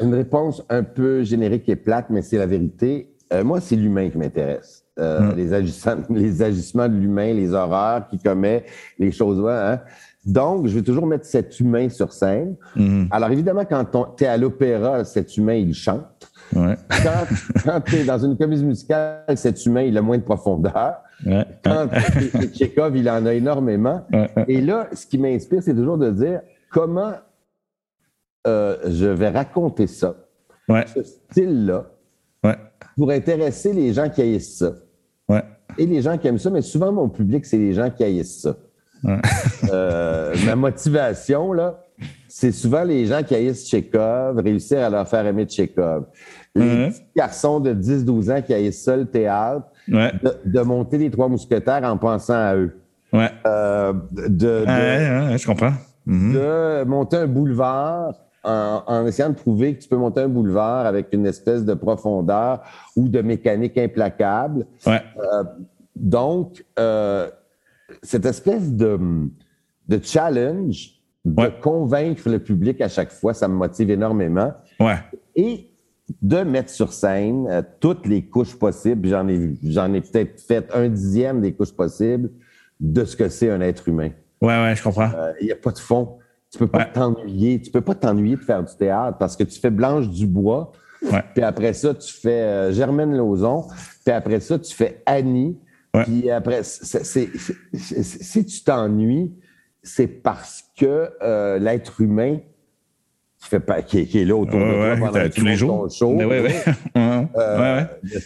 Une réponse un peu générique et plate, mais c'est la vérité. Moi, c'est l'humain qui m'intéresse. Les agissements de l'humain, les horreurs qu'il commet, les choses... Hein? Donc, je vais toujours mettre cet humain sur scène. Mmh. Alors, évidemment, quand tu es à l'opéra, cet humain, il chante. Ouais. Quand tu es dans une comédie musicale, cet humain, il a moins de profondeur. Ouais. Quand t'es Chekhov, il en a énormément. Ouais. Et là, ce qui m'inspire, c'est toujours de dire comment je vais raconter ça, ce style-là, pour intéresser les gens qui haïssent ça. Ouais. Et les gens qui aiment ça, mais souvent, mon public, c'est les gens qui haïssent ça. Ouais. Ma motivation, là, c'est souvent les gens qui haïssent Chekhov, réussir à leur faire aimer Chekhov. Les petits garçons de 10-12 ans qui haïssent ça, le théâtre, de monter les Trois Mousquetaires en pensant à eux. Ouais. Je comprends. De monter un boulevard en essayant de prouver que tu peux monter un boulevard avec une espèce de profondeur ou de mécanique implacable. Ouais. Donc, cette espèce de challenge de convaincre le public à chaque fois, ça me motive énormément. Ouais. Et de mettre sur scène toutes les couches possibles. J'en ai peut-être fait 1/10 des couches possibles de ce que c'est un être humain. Ouais, je comprends. Il n'y a pas de fond. Tu peux pas t'ennuyer. Tu peux pas t'ennuyer de faire du théâtre parce que tu fais Blanche Dubois, puis après ça, tu fais Germaine Lauzon, puis après ça, tu fais Annie. Puis après, si tu t'ennuies, c'est parce que l'être humain qui est là autour de toi pendant tous les jours, ne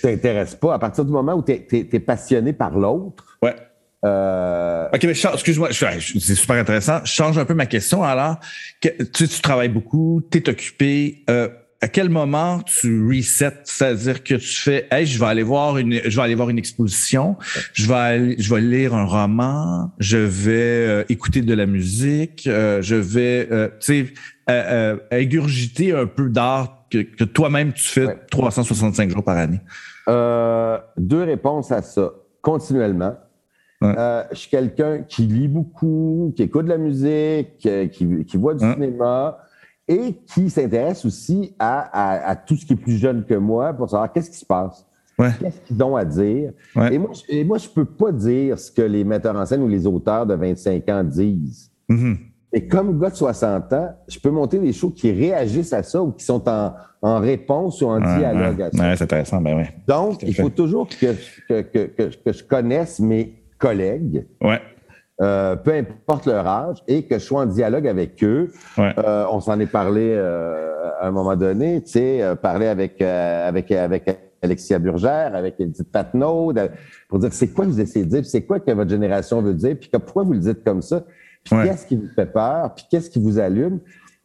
t'intéresse pas. À partir du moment où tu es passionné par l'autre... Ouais. OK, mais excuse-moi, c'est super intéressant. Je change un peu ma question. Alors, tu travailles beaucoup, tu es occupé... À quel moment tu resets, c'est-à-dire que tu fais, hey, je vais aller voir une exposition, je vais lire un roman, je vais écouter de la musique, je vais, ingurgiter un peu d'art que toi-même tu fais 365 jours par année. Deux réponses à ça, continuellement. Ouais. Je suis quelqu'un qui lit beaucoup, qui écoute de la musique, qui voit du cinéma. Et qui s'intéresse aussi à tout ce qui est plus jeune que moi pour savoir qu'est-ce qui se passe, qu'est-ce qu'ils ont à dire. Ouais. Et moi, je peux pas dire ce que les metteurs en scène ou les auteurs de 25 ans disent. Mm-hmm. Et comme gars de 60 ans, je peux monter des shows qui réagissent à ça ou qui sont en réponse ou en dialogue à ça. Ouais, c'est intéressant, ben oui. Donc, il faut toujours que je connaisse mes collègues. Ouais. Peu importe leur âge, et que je sois en dialogue avec eux. Ouais. On s'en est parlé à un moment donné, tu sais, parler avec Alexia Burgère, avec Edith Patnaud, pour dire c'est quoi que vous essayez de dire, c'est quoi que votre génération veut dire, puis pourquoi vous le dites comme ça, puis qu'est-ce qui vous fait peur, puis qu'est-ce qui vous allume.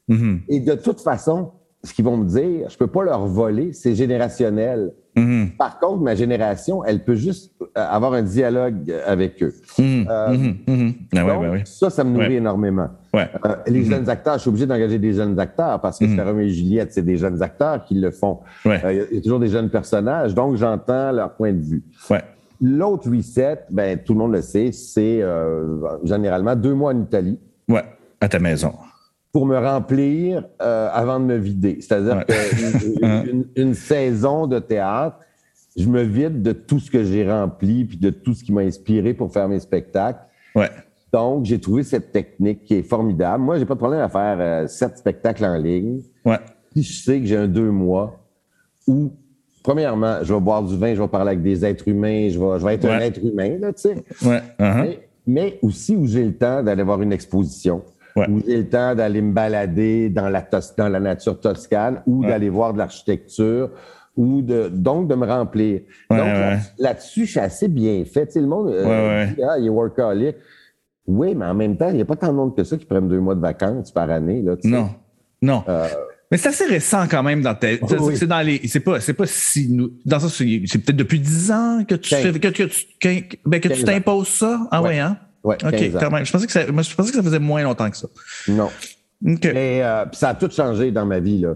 Mm-hmm. Et de toute façon, ce qu'ils vont me dire, je peux pas leur voler, c'est générationnel. Mm-hmm. Par contre, ma génération, elle peut juste avoir un dialogue avec eux. Mm-hmm. Ça me nourrit énormément. Ouais. Les jeunes acteurs, je suis obligé d'engager des jeunes acteurs parce que c'est Roméo et Juliette, c'est des jeunes acteurs qui le font. Ouais. Il y a toujours des jeunes personnages, donc j'entends leur point de vue. Ouais. L'autre reset, ben, tout le monde le sait, c'est généralement 2 mois en Italie. Ouais, à ta maison. Pour me remplir avant de me vider. C'est-à-dire qu'une saison de théâtre, je me vide de tout ce que j'ai rempli puis de tout ce qui m'a inspiré pour faire mes spectacles. Ouais. Donc, j'ai trouvé cette technique qui est formidable. Moi, j'ai pas de problème à faire 7 spectacles en ligne. Ouais. Si je sais que j'ai 2 mois où, premièrement, je vais boire du vin, je vais parler avec des êtres humains, je vais être un être humain, là, tu sais. Ouais. Uh-huh. Mais aussi où j'ai le temps d'aller voir une exposition. Ouais. Où j'ai le temps d'aller me balader dans la nature toscane ou d'aller voir de l'architecture ou de me remplir. Ouais, donc, là-dessus, je suis assez bien fait. Tu sais, le monde dit « Ah, il est workaholic ». Oui, mais en même temps, il n'y a pas tant de monde que ça qui prennent 2 mois de vacances par année. Là, tu sais. Non. Mais c'est assez récent quand même dans ta... C'est dans les... C'est pas si... Dans ça, c'est peut-être depuis 10 ans que tu tu t'imposes ça. Ah oui, hein? Ouais, OK, quand même. Je pensais que ça faisait moins longtemps que ça. Non. Okay. Mais ça a tout changé dans ma vie, là.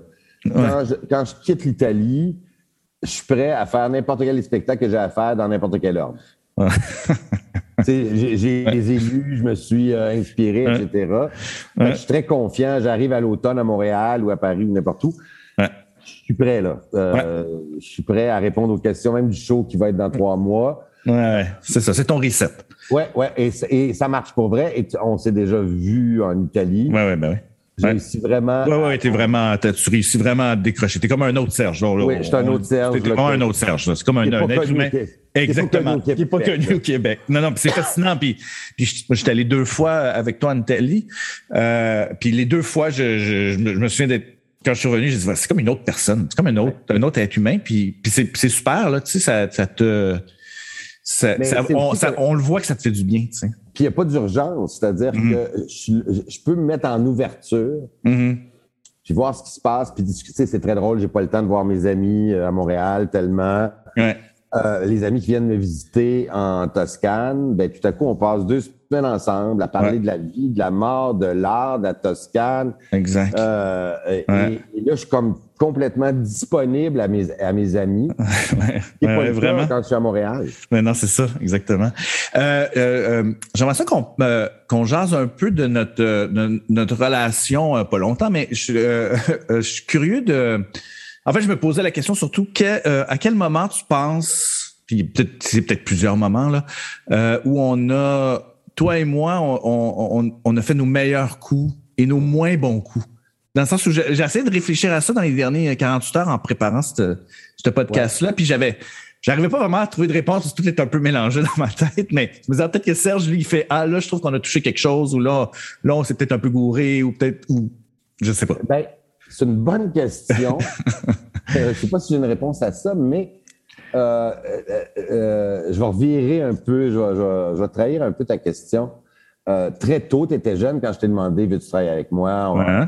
Quand, ouais. quand je quitte l'Italie, je suis prêt à faire n'importe quel spectacle que j'ai à faire dans n'importe quel ordre. Ouais. J'ai ouais. les élus, je me suis inspiré, ouais. etc. Ouais. Je suis très confiant. J'arrive à l'automne à Montréal ou à Paris ou n'importe où. Ouais. Je suis prêt, là. Ouais. Je suis prêt à répondre aux questions, même du show qui va être dans 3 mois. Ouais, c'est ça. C'est ton reset. Ouais, ouais. Et ça marche pour vrai. Et on s'est déjà vu en Italie. Ouais, ouais, ben oui. J'ai réussi vraiment. Oui, oui, t'es vraiment. Tu réussis vraiment à décrocher. T'es comme un autre Serge. Là, oui, je suis un autre Serge. T'es comme un autre Serge. Là. C'est comme un être humain. Exactement. Qui n'est pas connu au Québec. Non, non, puis c'est fascinant. Puis j'étais allé 2 fois avec toi en Italie. Puis les 2 fois, je me souviens d'être. Quand je suis revenu, j'ai dit, c'est comme une autre personne. C'est comme un autre être humain. Puis c'est super, là. Tu sais, ça te. On le voit que ça te fait du bien, tu sais. Puis il n'y a pas d'urgence, c'est-à-dire que je peux me mettre en ouverture, puis voir ce qui se passe, puis discuter. C'est très drôle, j'ai pas le temps de voir mes amis à Montréal tellement. Ouais. Les amis qui viennent me visiter en Toscane, ben tout à coup, on passe 2 semaines ensemble à parler ouais. de la vie, de la mort, de l'art, de la Toscane. Exact. Ouais. et là, je suis comme complètement disponible à mes amis. Ouais. Et ouais, vraiment. Quand je suis à Montréal. Mais non, c'est ça, exactement. J'aimerais ça qu'on jase un peu de notre relation, pas longtemps, mais je suis curieux de... En fait, je me posais la question surtout à quel moment tu penses, puis peut-être, c'est peut-être plusieurs moments là, où on a, toi et moi, on a fait nos meilleurs coups et nos moins bons coups. Dans le sens où j'ai essayé de réfléchir à ça dans les derniers 48 heures en préparant ce podcast-là, ouais. Puis j'arrivais pas vraiment à trouver de réponse, tout est un peu mélangé dans ma tête, mais je me disais peut-être que Serge, lui, il fait « Ah, là, je trouve qu'on a touché quelque chose » ou « Là, on s'est peut-être un peu gouré » ou peut-être, ou je sais pas. Ben, c'est une bonne question. Je ne sais pas si j'ai une réponse à ça, mais je vais revirer un peu, je vais trahir un peu ta question. Très tôt, tu étais jeune quand je t'ai demandé « Veux-tu travailler avec moi? »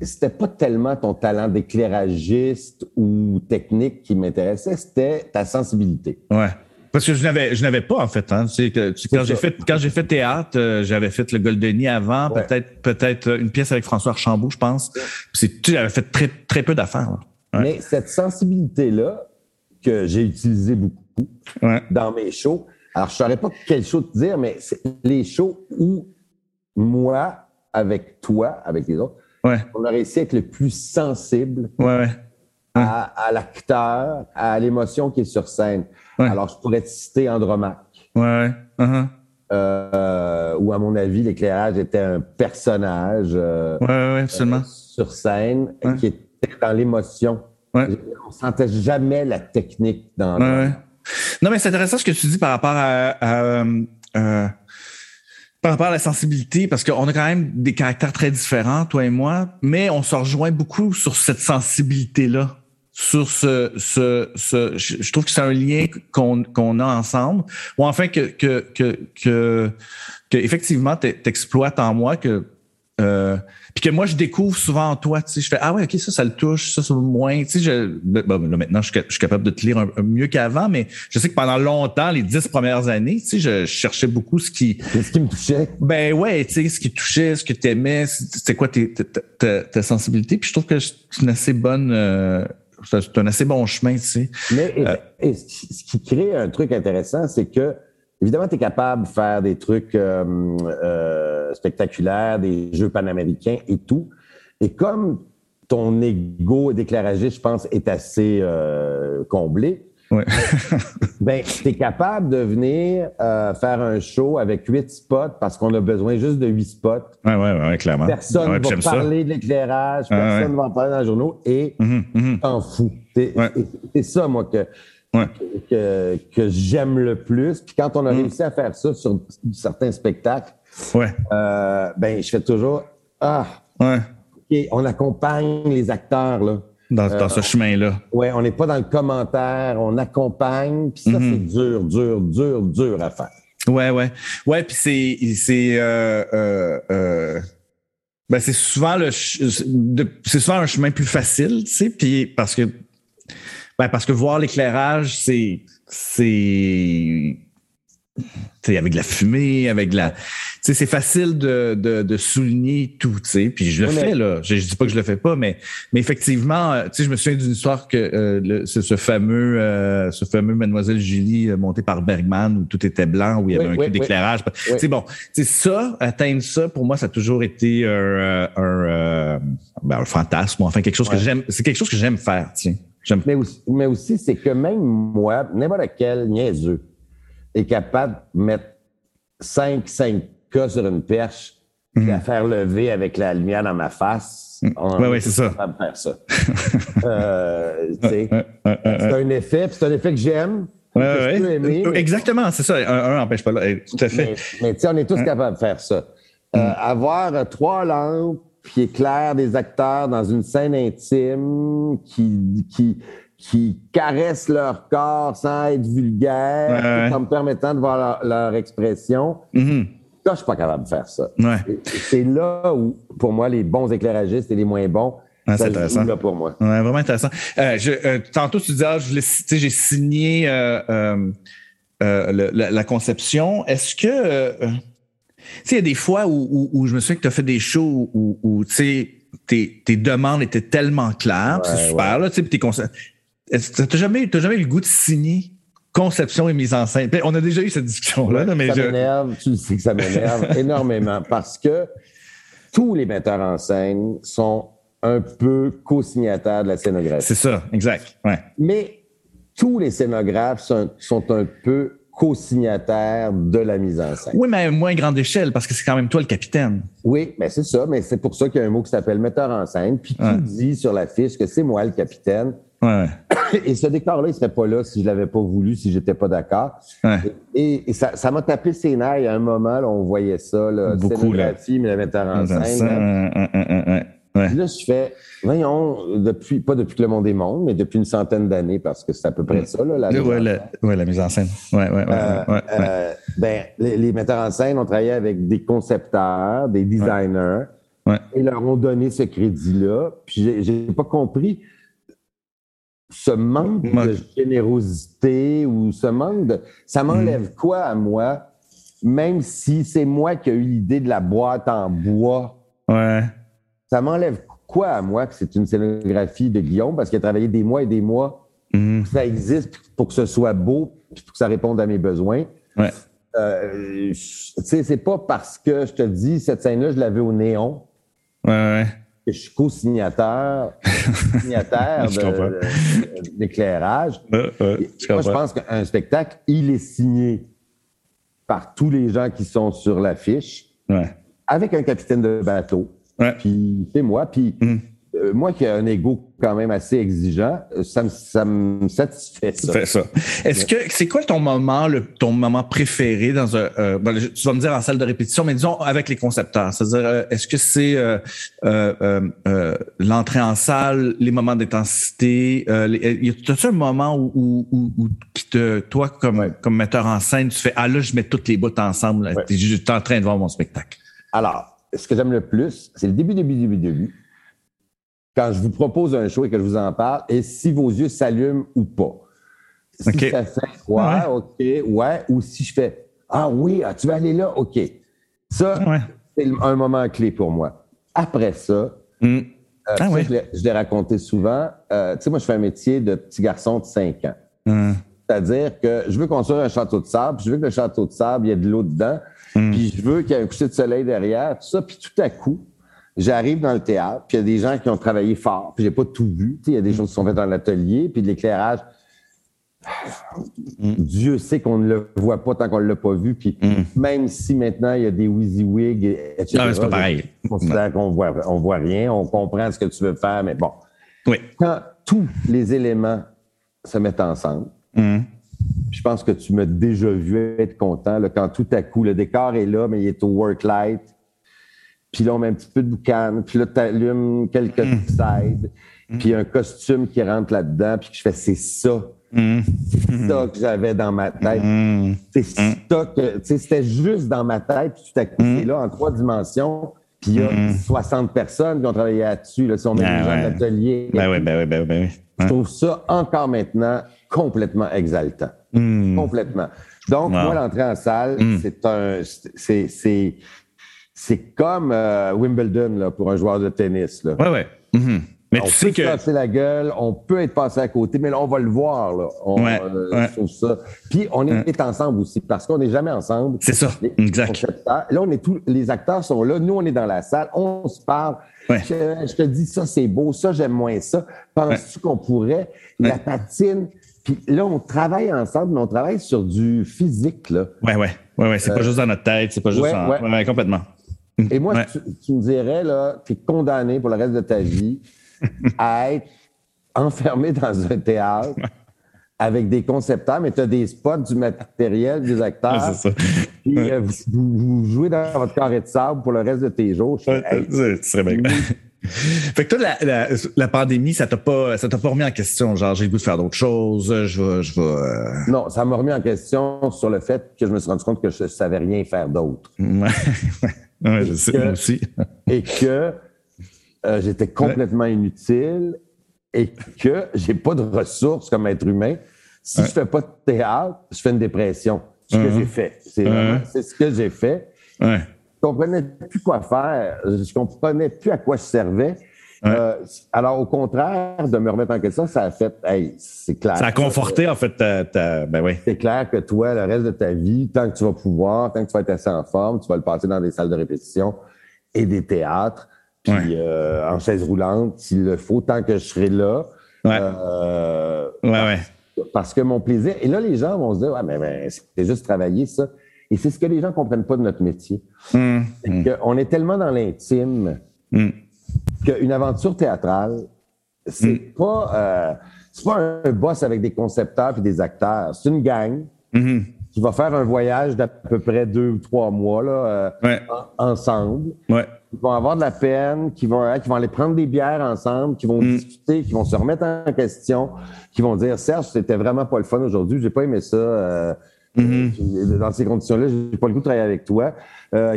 C'était pas tellement ton talent d'éclairagiste ou technique qui m'intéressait, c'était ta sensibilité. Ouais. Parce que je n'avais pas, en fait. Hein. Quand j'ai fait théâtre, j'avais fait le Goldeni avant, ouais. peut-être une pièce avec François Archambault, je pense. Ouais. J'avais fait très, très peu d'affaires. Ouais. Mais cette sensibilité-là, que j'ai utilisée beaucoup ouais. dans mes shows, alors je ne saurais pas quel show te dire, mais c'est les shows où moi, avec toi, avec les autres, ouais. on a réussi à être le plus sensible ouais. à l'acteur, à l'émotion qui est sur scène. Ouais. Alors, je pourrais te citer Andromaque. Ouais. Uh-huh. Où, à mon avis, l'éclairage était un personnage ouais, absolument. Sur scène ouais. qui était dans l'émotion. Ouais. On ne sentait jamais la technique dans ouais, ouais. Non, mais c'est intéressant ce que tu dis par rapport à par rapport à la sensibilité, parce qu'on a quand même des caractères très différents, toi et moi, mais on se rejoint beaucoup sur cette sensibilité-là. Sur je trouve que c'est un lien qu'on a ensemble, ou enfin que effectivement t'exploites en moi que puis que moi je découvre souvent en toi, tu sais, je fais ah ouais ok ça le touche, ça moins, tu sais, là, maintenant je suis capable de te lire un mieux qu'avant, mais je sais que pendant longtemps, les 10 premières années, tu sais, je cherchais beaucoup ce qui me touchait, ben ouais, tu sais, ce qui touchait, ce que t'aimais, c'était quoi ta sensibilité, puis je trouve que c'est une assez bonne c'est un assez bon chemin, tu sais. Mais et ce qui crée un truc intéressant, c'est que, évidemment, tu es capable de faire des trucs spectaculaires, des jeux panaméricains et tout. Et comme ton égo d'éclairagiste, je pense, est assez comblé, ouais. ben, tu es capable de venir faire un show avec 8 spots parce qu'on a besoin juste de 8 spots. Oui, oui, ouais, clairement. Personne ne va parler de l'éclairage, personne ne va en parler dans les journaux et t'en fous. Ouais. C'est ça, moi, que j'aime le plus. Puis quand on a réussi à faire ça sur certains spectacles, ouais. Ben, je fais toujours ah, ouais. okay, on accompagne les acteurs, là. Dans ce chemin-là. Oui, on n'est pas dans le commentaire, on accompagne, puis ça, c'est dur à faire. Ouais, ouais. Ouais, puis ben c'est souvent c'est souvent un chemin plus facile, tu sais, puis parce que voir l'éclairage, c'est avec de la fumée, avec de la... T'sais, c'est facile de souligner tout, t'sais. Puis je le fais, là. Je ne dis pas que je le fais pas, mais effectivement, t'sais, je me souviens d'une histoire que ce fameux Mademoiselle Julie monté par Bergman où tout était blanc, où il y avait un coup d'éclairage. Oui. T'sais, bon, t'sais, ça, atteindre ça, pour moi, ça a toujours été un fantasme, enfin, quelque chose que j'aime. C'est quelque chose que j'aime faire, tiens. Mais aussi, c'est que même moi, n'importe quel niaiseux, est capable de mettre 5 cas sur une perche et la faire lever avec la lumière dans ma face. Oui, c'est ça. Capable de faire ça. C'est un effet, puis c'est un effet que j'aime. Que je peux aimer, exactement, c'est ça. Un n'empêche pas l'autre. Tout à fait. Mais tu sais, on est tous capables de faire ça. Avoir 3 lampes qui éclairent des acteurs dans une scène intime qui caressent leur corps sans être vulgaires, en me permettant de voir leur expression. Mm-hmm. Là, je suis pas capable de faire ça. Ouais. C'est là où, pour moi, les bons éclairagistes et les moins bons, c'est intéressant. Là pour moi. Ouais, vraiment intéressant. Tantôt, tu disais, j'ai signé la conception. Est-ce que... tu sais, il y a des fois où je me souviens que tu as fait des shows où tu sais, tes demandes étaient tellement claires, c'est super, là, tu sais, puis t'as jamais eu le goût de signer conception et mise en scène? On a déjà eu cette discussion-là, mais m'énerve, tu sais que ça m'énerve énormément, parce que tous les metteurs en scène sont un peu co-signataires de la scénographie. C'est ça, exact, ouais. Mais tous les scénographes sont un peu co-signataire de la mise en scène. Oui, mais à moins grande échelle, parce que c'est quand même toi le capitaine. Oui, mais c'est ça. Mais c'est pour ça qu'il y a un mot qui s'appelle metteur en scène, puis qui dit sur l'affiche que c'est moi le capitaine. Ouais. Et ce décor-là, il serait pas là si je l'avais pas voulu, si j'étais pas d'accord. Ouais. Et ça m'a tapé ses nerfs. À un moment, là, on voyait ça, là, scénographie, mais le metteur en scène. Ouais. Là, je fais, voyons, pas depuis que le monde est monde, mais depuis une centaine d'années, parce que c'est à peu près ça, là, la mise en scène. Ben, les metteurs en scène ont travaillé avec des concepteurs, des designers, et leur ont donné ce crédit-là. Puis j'ai pas compris ce manque de générosité ou ce manque de... Ça m'enlève quoi à moi, même si c'est moi qui ai eu l'idée de la boîte en bois? Ouais. Ça m'enlève quoi à moi que c'est une scénographie de Guillaume, parce qu'il a travaillé des mois et des mois pour que ça existe, pour que ce soit beau, puis pour que ça réponde à mes besoins. Ouais. Tu sais, c'est pas parce que je te dis cette scène-là, je l'avais au néon. Ouais. Que je suis co-signataire d'éclairage. Moi, je pense qu'un spectacle, il est signé par tous les gens qui sont sur l'affiche, avec un capitaine de bateau. Puis c'est moi. Puis moi qui ai un ego quand même assez exigeant, ça me satisfait ça. C'est ça. C'est quoi ton moment préféré dans un... tu vas me dire en salle de répétition, mais disons avec les concepteurs. C'est-à-dire, est-ce que c'est l'entrée en salle, les moments d'intensité? T'as-tu un moment où toi, comme metteur en scène, tu fais « Ah là, je mets toutes les bouts ensemble. Ouais. Je suis en train de voir mon spectacle. » Alors... ce que j'aime le plus, c'est le début. Quand je vous propose un show et que je vous en parle, et si vos yeux s'allument ou pas. Si ça fait « ouais, ok, ouais », ou si je fais « ah oui, ah, tu vas aller là, ok ». Ça, c'est un moment clé pour moi. Après ça, je l'ai raconté souvent, tu sais, moi, je fais un métier de petit garçon de 5 ans. C'est-à-dire que je veux construire un château de sable, puis je veux que le château de sable, il y ait de l'eau dedans, puis je veux qu'il y ait un coucher de soleil derrière, tout ça. Puis tout à coup, j'arrive dans le théâtre, puis il y a des gens qui ont travaillé fort, puis j'ai pas tout vu. Il y a des choses qui sont faites dans l'atelier, puis de l'éclairage. Dieu sait qu'on ne le voit pas tant qu'on ne l'a pas vu, puis même si maintenant, il y a des WYSIWYG, etc. Non, c'est pas pareil. Je considère qu'on voit rien, on comprend ce que tu veux faire, mais bon. Oui. Quand tous les éléments se mettent ensemble, je pense que tu m'as déjà vu être content là, quand tout à coup, le décor est là, mais il est au work light. Puis là, on met un petit peu de boucan. Puis là, tu allumes quelques sides. Puis un costume qui rentre là-dedans. Puis je fais, c'est ça. C'est ça que j'avais dans ma tête. C'est ça que... C'était juste dans ma tête. Puis tout à coup, c'est là en 3 dimensions. Puis il y a 60 personnes qui ont travaillé là-dessus. Là, si on met des gens de l'atelier. Ben oui. Je trouve ça encore maintenant complètement exaltant. Complètement. Je Donc, moi, l'entrée en salle, c'est comme Wimbledon là, pour un joueur de tennis. Oui, oui. Ouais. Mm-hmm. Mais on peut se casser la gueule, on peut être passé à côté, mais là, on va le voir. Là. On trouve ça. Puis, on est ensemble aussi, parce qu'on n'est jamais ensemble. C'est ça, exact. Là, on est tous, les acteurs sont là, nous, on est dans la salle, on se parle. Ouais. Je te dis, ça, c'est beau, ça, j'aime moins ça. Penses-tu qu'on pourrait? Ouais. La patine. Puis là, on travaille ensemble, mais on travaille sur du physique. Oui, oui. Ouais, ouais. C'est pas juste dans notre tête, c'est pas juste en... Ouais. Ouais, complètement. Et moi, tu me dirais, là, t'es condamné pour le reste de ta vie à être enfermé dans un théâtre avec des concepteurs, mais tu as des spots, du matériel, des acteurs. C'est ça. Puis vous jouez dans votre carré de sable pour le reste de tes jours. C'est très bien. Fait que toi, la pandémie, ça t'a pas remis en question, genre j'ai le goût de faire d'autres choses, je vais... Non, ça m'a remis en question sur le fait que je me suis rendu compte que je ne savais rien faire d'autre. Ouais, je sais, moi aussi. Et que j'étais complètement inutile et que j'ai pas de ressources comme être humain. Si je fais pas de théâtre, je fais une dépression. C'est ce que j'ai fait. C'est vraiment, c'est ce que j'ai fait. Je comprenais plus quoi faire. Je comprenais plus à quoi je servais. Alors, au contraire, de me remettre en question, ça a fait... Hey, c'est clair. Ça a conforté, en fait, ben oui. C'est clair que toi, le reste de ta vie, tant que tu vas pouvoir, tant que tu vas être assez en forme, tu vas le passer dans des salles de répétition et des théâtres, puis en chaise roulante, s'il le faut, tant que je serai là. Parce que mon plaisir... Et là, les gens vont se dire, mais c'est juste travailler, ça. Et c'est ce que les gens ne comprennent pas de notre métier. On est tellement dans l'intime... Qu'une aventure théâtrale, c'est pas un boss avec des concepteurs et des acteurs. C'est une gang qui va faire un voyage d'à peu près 2 ou 3 mois là, ensemble. Ouais. Ils vont avoir de la peine, qui vont aller prendre des bières ensemble, qui vont discuter, qui vont se remettre en question, qui vont dire « Serge, c'était vraiment pas le fun aujourd'hui, j'ai pas aimé ça. Dans ces conditions-là, j'ai pas le goût de travailler avec toi. »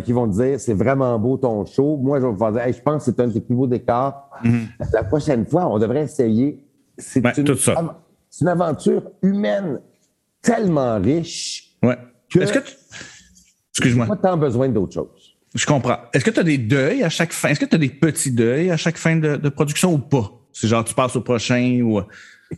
Qui vont dire « C'est vraiment beau ton show. » Moi, je vais vous dire hey, « Je pense que c'est un des plus beaux décors. La prochaine fois, on devrait essayer. » C'est une aventure humaine tellement riche que... Est-ce que Excuse-moi. J'ai pas tant besoin d'autre chose. Je comprends. Est-ce que tu as des deuils à chaque fin? Est-ce que tu as des petits deuils à chaque fin de production ou pas? C'est genre tu passes au prochain ou...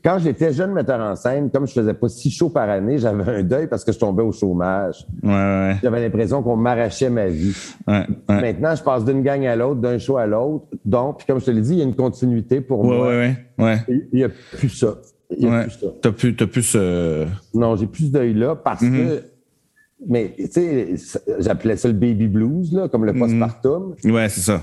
Quand j'étais jeune metteur en scène, comme je faisais pas 6 shows par année, j'avais un deuil parce que je tombais au chômage. Ouais. J'avais l'impression qu'on m'arrachait ma vie. Ouais. Maintenant, je passe d'une gang à l'autre, d'un show à l'autre. Donc, puis comme je te l'ai dit, il y a une continuité pour moi. Ouais. Il n'y a plus ça. Il y a plus ça. T'as plus ce... Non, j'ai plus ce deuil-là parce que... Mais, tu sais, j'appelais ça le baby blues, là, comme le postpartum. Ouais, c'est ça.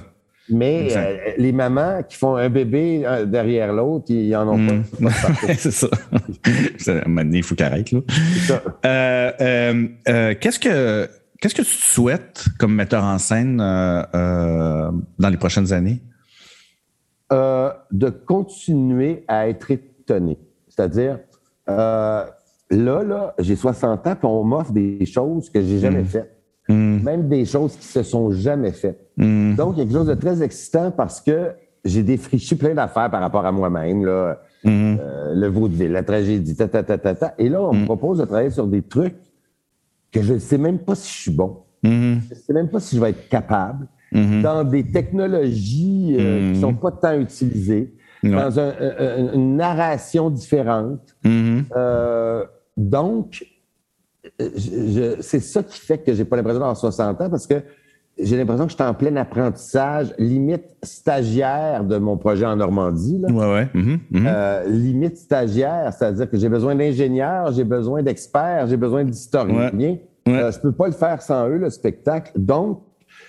Mais les mamans qui font un bébé derrière l'autre, ils en ont pas. C'est ça. À un moment donné, il faut qu'ils arrêtent. Là. C'est ça. Qu'est-ce que tu souhaites comme metteur en scène dans les prochaines années? De continuer à être étonné. C'est-à-dire, là, j'ai 60 ans, puis on m'offre des choses que j'ai jamais faites. Même des choses qui se sont jamais faites. Donc, il y a quelque chose de très excitant parce que j'ai défriché plein d'affaires par rapport à moi-même, là. Le vaudeville, la tragédie, ta. Et là, on me propose de travailler sur des trucs que je ne sais même pas si je suis bon. Je ne sais même pas si je vais être capable. Dans des technologies qui ne sont pas tant utilisées, dans une narration différente. Donc, c'est ça qui fait que j'ai pas l'impression d'avoir 60 ans parce que j'ai l'impression que je suis en plein apprentissage, limite stagiaire de mon projet en Normandie. Là. Ouais. Limite stagiaire, c'est-à-dire que j'ai besoin d'ingénieurs, j'ai besoin d'experts, j'ai besoin d'historiens. Ouais. Je peux pas le faire sans eux, le spectacle. Donc,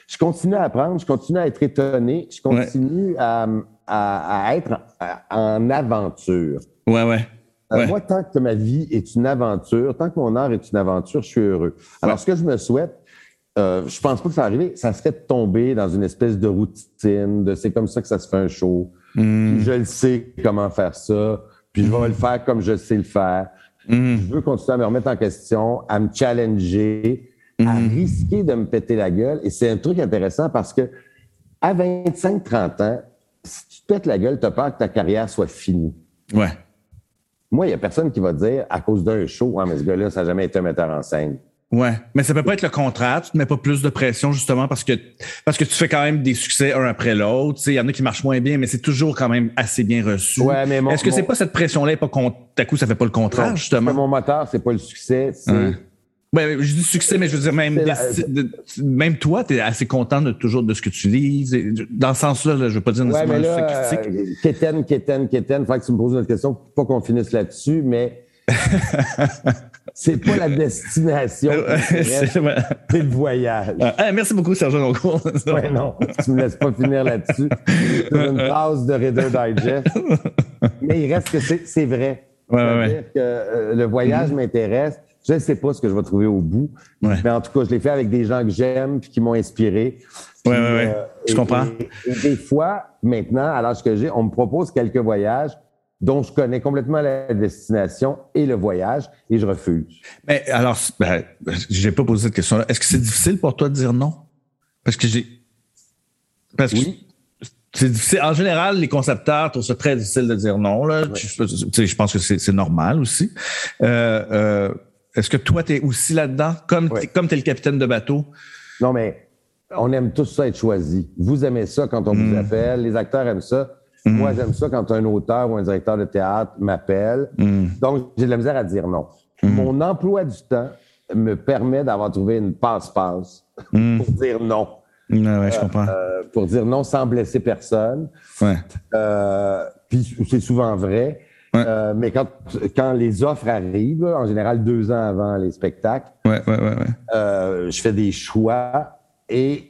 je continue à apprendre, je continue à être étonné, je continue à être en aventure. Ouais. Moi, tant que ma vie est une aventure, tant que mon art est une aventure, je suis heureux. Alors, ce que je me souhaite, je pense pas que ça va arriver, ça serait de tomber dans une espèce de routine, de c'est comme ça que ça se fait un show. Puis je le sais comment faire ça, puis je vais le faire comme je sais le faire. Je veux continuer à me remettre en question, à me challenger, à risquer de me péter la gueule. Et c'est un truc intéressant parce que à 25-30 ans, si tu te pètes la gueule, tu as peur que ta carrière soit finie. Ouais. Moi, il n'y a personne qui va dire, à cause d'un show, hein, mais ce gars-là, ça n'a jamais été un metteur en scène. Ouais, mais ça peut pas être le contraire. Tu te mets pas plus de pression, justement, parce que tu fais quand même des succès un après l'autre. Tu sais, il y en a qui marchent moins bien, mais c'est toujours quand même assez bien reçu. Ouais, mais est-ce que c'est pas cette pression-là, pas à coup, ça fait pas le contraire, non, justement? Mon moteur, c'est pas le succès, c'est... Ouais. Ouais, je dis succès, mais je veux dire, même toi, t'es assez content de ce que tu lis. Dans ce sens-là, je veux pas dire nécessairement ouais, là, critique. Kéten. Faudrait que tu me poses une autre question pour pas qu'on finisse là-dessus, mais... C'est pas la destination, c'est le voyage. Ah, merci beaucoup, Serge Denoncourt. Ouais, non, tu me laisses pas finir là-dessus. C'est une phrase de Reader Digest. Mais il reste que c'est vrai. C'est-à-dire que le voyage m'intéresse. Je ne sais pas ce que je vais trouver au bout. Ouais. Mais en tout cas, je l'ai fait avec des gens que j'aime puis qui m'ont inspiré. Oui, oui, oui. Je comprends. Et des fois, maintenant, à l'âge que j'ai, on me propose quelques voyages dont je connais complètement la destination et le voyage, et je refuse. Mais alors, j'ai pas posé cette question-là. Est-ce que c'est difficile pour toi de dire non? Parce que c'est difficile. En général, les concepteurs trouvent ça très difficile de dire non. Là. Ouais. Je pense que c'est normal aussi. Est-ce que toi, t'es aussi là-dedans? Comme t'es le capitaine de bateau? Non, mais on aime tous ça être choisi. Vous aimez ça quand on vous appelle. Les acteurs aiment ça. Mmh. Moi, j'aime ça quand un auteur ou un directeur de théâtre m'appelle. Mmh. Donc, j'ai de la misère à dire non. Mmh. Mon emploi du temps me permet d'avoir trouvé une passe-passe pour dire non. Ah ouais, je comprends. Pour dire non sans blesser personne. Ouais. Puis, c'est souvent vrai. Ouais. Mais quand les offres arrivent, en général 2 ans avant les spectacles, je fais des choix et...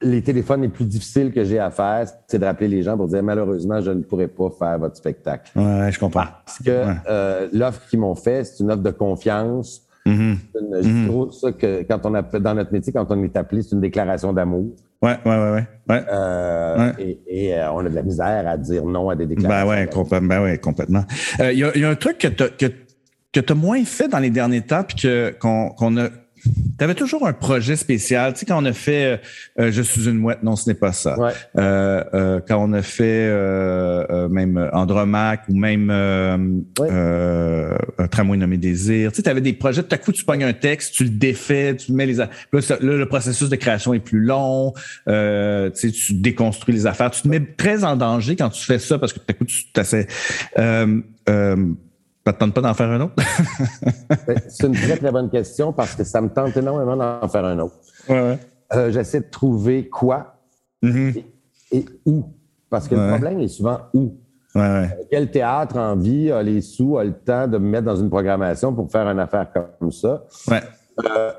Les téléphones les plus difficiles que j'ai à faire, c'est de rappeler les gens pour dire « Malheureusement, je ne pourrai pas faire votre spectacle. » Ouais, je comprends. Parce que l'offre qu'ils m'ont fait, c'est une offre de confiance. Mm-hmm. Je trouve ça que dans notre métier, quand on est appelé, c'est une déclaration d'amour. Ouais. Et on a de la misère à dire non à des déclarations complètement. Il y a un truc que tu as moins fait dans les derniers temps puis qu'on a... T'avais toujours un projet spécial. Tu sais, quand on a fait « Je suis une mouette », non, ce n'est pas ça. Ouais. Quand on a fait même « Andromaque » ou même « Un tramway nommé Désir », tu sais, t'avais des projets. Tout à coup, tu pognes un texte, tu le défais, tu mets les... Là, le processus de création est plus long. Tu sais, tu déconstruis les affaires. Tu te mets très en danger quand tu fais ça parce que tout à coup, tu t'essaies... Ça ne te tente pas d'en faire un autre? C'est une très, très bonne question parce que ça me tente énormément d'en faire un autre. Ouais. J'essaie de trouver quoi et où. Parce que le problème est souvent où. Ouais. Quel théâtre a envie, a les sous, a le temps de me mettre dans une programmation pour faire une affaire comme ça. Ouais.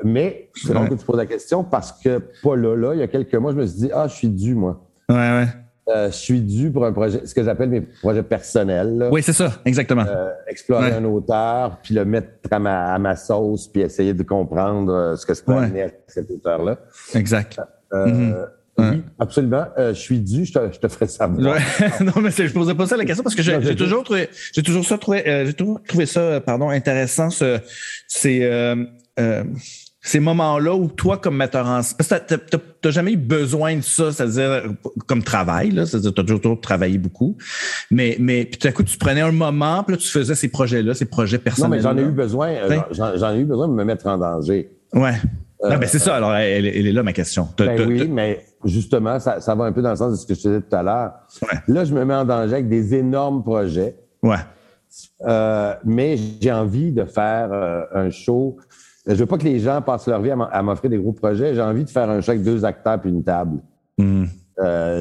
Mais c'est drôle que tu poses la question parce que pas là, il y a quelques mois, je me suis dit « Ah, je suis dû, moi. » Ouais. Je suis dû pour un projet, ce que j'appelle mes projets personnels. Là. Oui, c'est ça, exactement. Explorer un auteur, puis le mettre à ma sauce, puis essayer de comprendre ce que ça amenait à cet auteur-là. Exact. Oui, absolument. Je suis dû, je te ferai savoir. Ouais. Non, mais je posais pas ça la question parce que j'ai toujours trouvé ça intéressant. Ces moments-là où toi, comme metteur en scène, parce que t'as jamais eu besoin de ça, c'est-à-dire comme travail, là, c'est-à-dire t'as toujours travaillé beaucoup, mais puis tout à coup, tu prenais un moment, puis là, tu faisais ces projets-là, ces projets personnels. Non, mais j'en ai eu besoin de me mettre en danger. Ouais. Non, c'est ça. Alors, elle est là ma question. Mais justement, ça va un peu dans le sens de ce que je te disais tout à l'heure. Ouais. Là, je me mets en danger avec des énormes projets. Ouais. Mais j'ai envie de faire un show. Je veux pas que les gens passent leur vie à m'offrir des gros projets. J'ai envie de faire un show avec 2 acteurs puis une table. Mmh.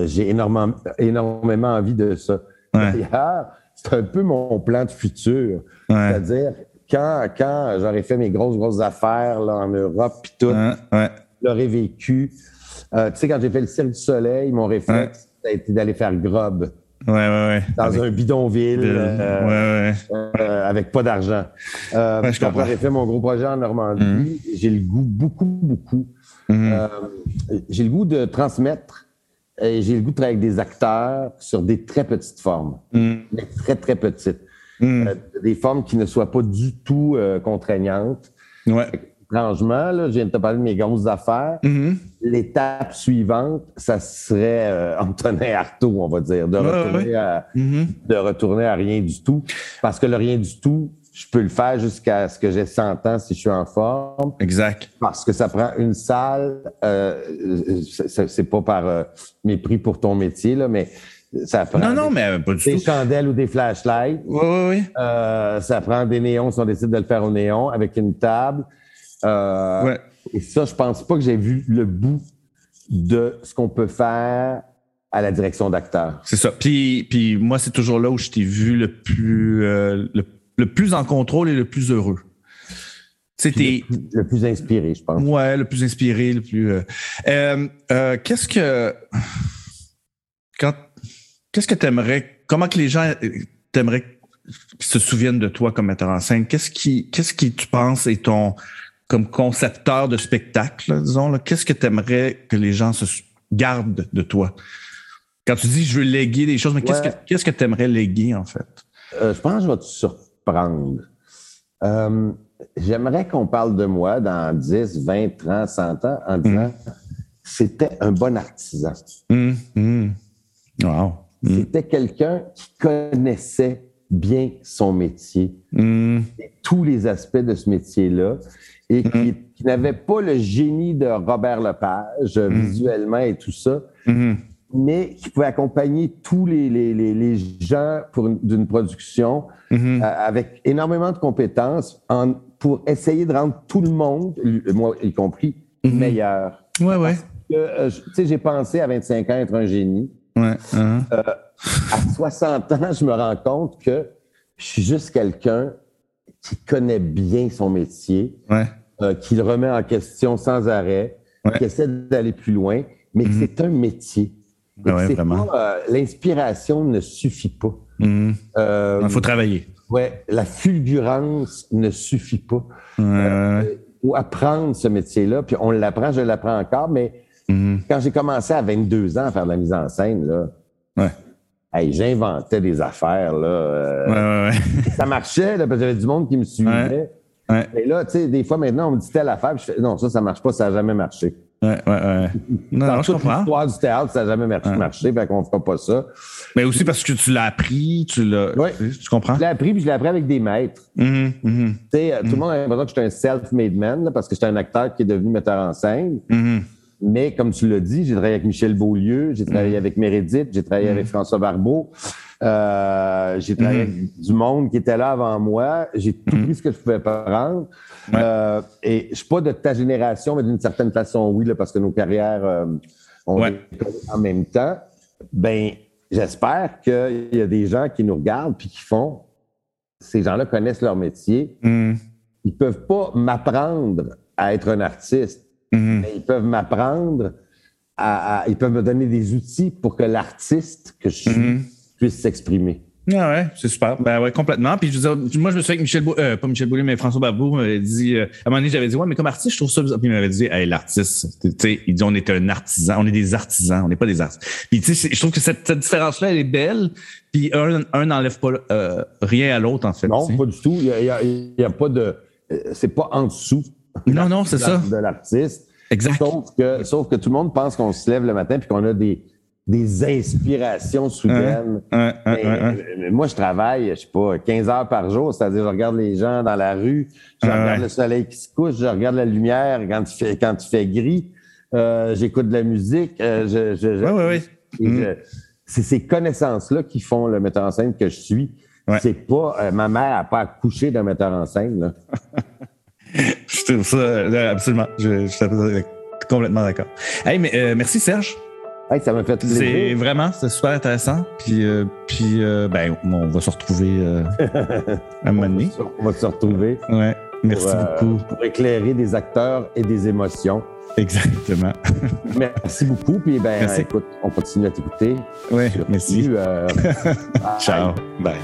J'ai énormément envie de ça. Ouais. D'ailleurs, c'est un peu mon plan de futur. Ouais. C'est-à-dire, quand j'aurais fait mes grosses affaires là, en Europe puis tout, je l'aurais vécu. Tu sais, quand j'ai fait le Cirque du Soleil, mon réflexe, ça a été d'aller faire Grob. Ouais. Dans un bidonville. Avec pas d'argent. Je comprends. J'ai fait mon gros projet en Normandie. J'ai le goût beaucoup. J'ai le goût de transmettre et j'ai le goût de travailler avec des acteurs sur des très petites formes. Mais très, très petites. Des formes qui ne soient pas du tout contraignantes. Ouais. Franchement, là, je viens de te parler de mes grosses affaires. Mm-hmm. L'étape suivante, ça serait Antonin Artaud, on va dire, de retourner à rien du tout. Parce que le rien du tout, je peux le faire jusqu'à ce que j'ai 100 ans si je suis en forme. Exact. Parce que ça prend une salle. C'est pas par mépris pour ton métier, là, mais ça prend mais pas du tout. Des chandelles ou des flashlights. Oui, oui, oui. Ça prend des néons si on décide de le faire au néon avec une table. Ouais. Et ça, je pense pas que j'ai vu le bout de ce qu'on peut faire à la direction d'acteur. C'est ça. Puis moi, c'est toujours là où je t'ai vu le plus en contrôle et le plus heureux. C'était le plus inspiré, je pense. Ouais, le plus inspiré, le plus. Qu'est-ce que t'aimerais? Comment que les gens t'aimeraient se souviennent de toi comme metteur en scène? Qu'est-ce qui tu penses est ton comme concepteur de spectacle, disons là? Qu'est-ce que t'aimerais que les gens se gardent de toi? Quand tu dis je veux léguer des choses, mais qu'est-ce que t'aimerais léguer en fait? Je pense que je vais te surprendre. J'aimerais qu'on parle de moi dans 10, 20, 30, 100 ans en disant c'était un bon artisan. Mmh. Mmh. Wow. Mmh. C'était quelqu'un qui connaissait bien son métier, et tous les aspects de ce métier-là, et qui n'avait pas le génie de Robert Lepage visuellement et tout ça, mais qui pouvait accompagner tous les gens d'une production avec énormément de compétences pour essayer de rendre tout le monde, moi y compris, meilleur. Ouais, ouais. Parce que, tu sais, j'ai pensé à 25 ans être un génie. Ouais. À 60 ans, je me rends compte que je suis juste quelqu'un qui connaît bien son métier, qui le remet en question sans arrêt, qui essaie d'aller plus loin, mais que c'est un métier. Ouais, c'est vraiment. L'inspiration ne suffit pas. Mmh. Il faut travailler. Ouais, la fulgurance ne suffit pas. Faut apprendre ce métier-là, puis on l'apprend, je l'apprends encore, mais quand j'ai commencé à 22 ans à faire de la mise en scène, là, hey, j'inventais des affaires. Là, ça marchait, là, parce que j'avais du monde qui me suivait. Ouais. Mais là, tu sais, des fois maintenant, on me dit telle affaire, puis je fais non, ça marche pas, ça n'a jamais marché. Ouais. Non, je comprends. L'histoire du théâtre, ça n'a jamais marché, fait qu'on ne fera pas ça. Mais aussi parce que tu l'as appris, tu comprends? Je l'ai appris, puis je l'ai appris avec des maîtres. Tu sais, tout le monde a l'impression que j'étais un self-made man, là, parce que j'étais un acteur qui est devenu metteur en scène. Mais comme tu l'as dit, j'ai travaillé avec Michel Beaulieu, j'ai travaillé avec Méridith, j'ai travaillé avec François Barbeau, j'ai travaillé avec du monde qui était là avant moi, j'ai tout pris ce que je pouvais prendre. Et je ne suis pas de ta génération, mais d'une certaine façon, oui, là, parce que nos carrières, on est en même temps. Ben, j'espère qu'il y a des gens qui nous regardent puis qui font. Ces gens-là connaissent leur métier. Ils ne peuvent pas m'apprendre à être un artiste. Mais ils peuvent m'apprendre, ils peuvent me donner des outils pour que l'artiste que je suis puisse s'exprimer. Ah ouais, c'est super. Ben ouais, complètement. Puis je veux dire, moi, je me souviens que François Barbeau m'avait dit, à un moment donné, j'avais dit, ouais, mais comme artiste, je trouve ça bizarre. Puis il m'avait dit, hey, l'artiste, tu sais, il dit, on est un artisan, on est des artisans, on n'est pas des artistes. Puis tu sais, je trouve que cette différence-là, elle est belle. Puis un n'enlève pas rien à l'autre, en fait. Non, pas du tout. Il y a pas de. C'est pas en dessous. Non, c'est ça. De l'artiste. Exact. Sauf que tout le monde pense qu'on se lève le matin puis qu'on a des inspirations soudaines. Mais moi, je travaille, je sais pas, 15 heures par jour, c'est-à-dire je regarde les gens dans la rue, je regarde le soleil qui se couche, je regarde la lumière quand il fait gris, j'écoute de la musique. C'est ces connaissances-là qui font le metteur en scène que je suis. Ouais. C'est pas... ma mère n'a pas accouché d'un metteur en scène, là. Je trouve ça, absolument. Je suis complètement d'accord. Hey, mais merci Serge. Hey, ça m'a fait plaisir. C'est super intéressant. Puis ben, on va se retrouver à un moment donné. On va se retrouver. Ouais. Merci beaucoup. Pour éclairer des acteurs et des émotions. Exactement. Merci beaucoup. Puis ben, écoute, on continue à t'écouter. Oui, merci. Ciao. Bye.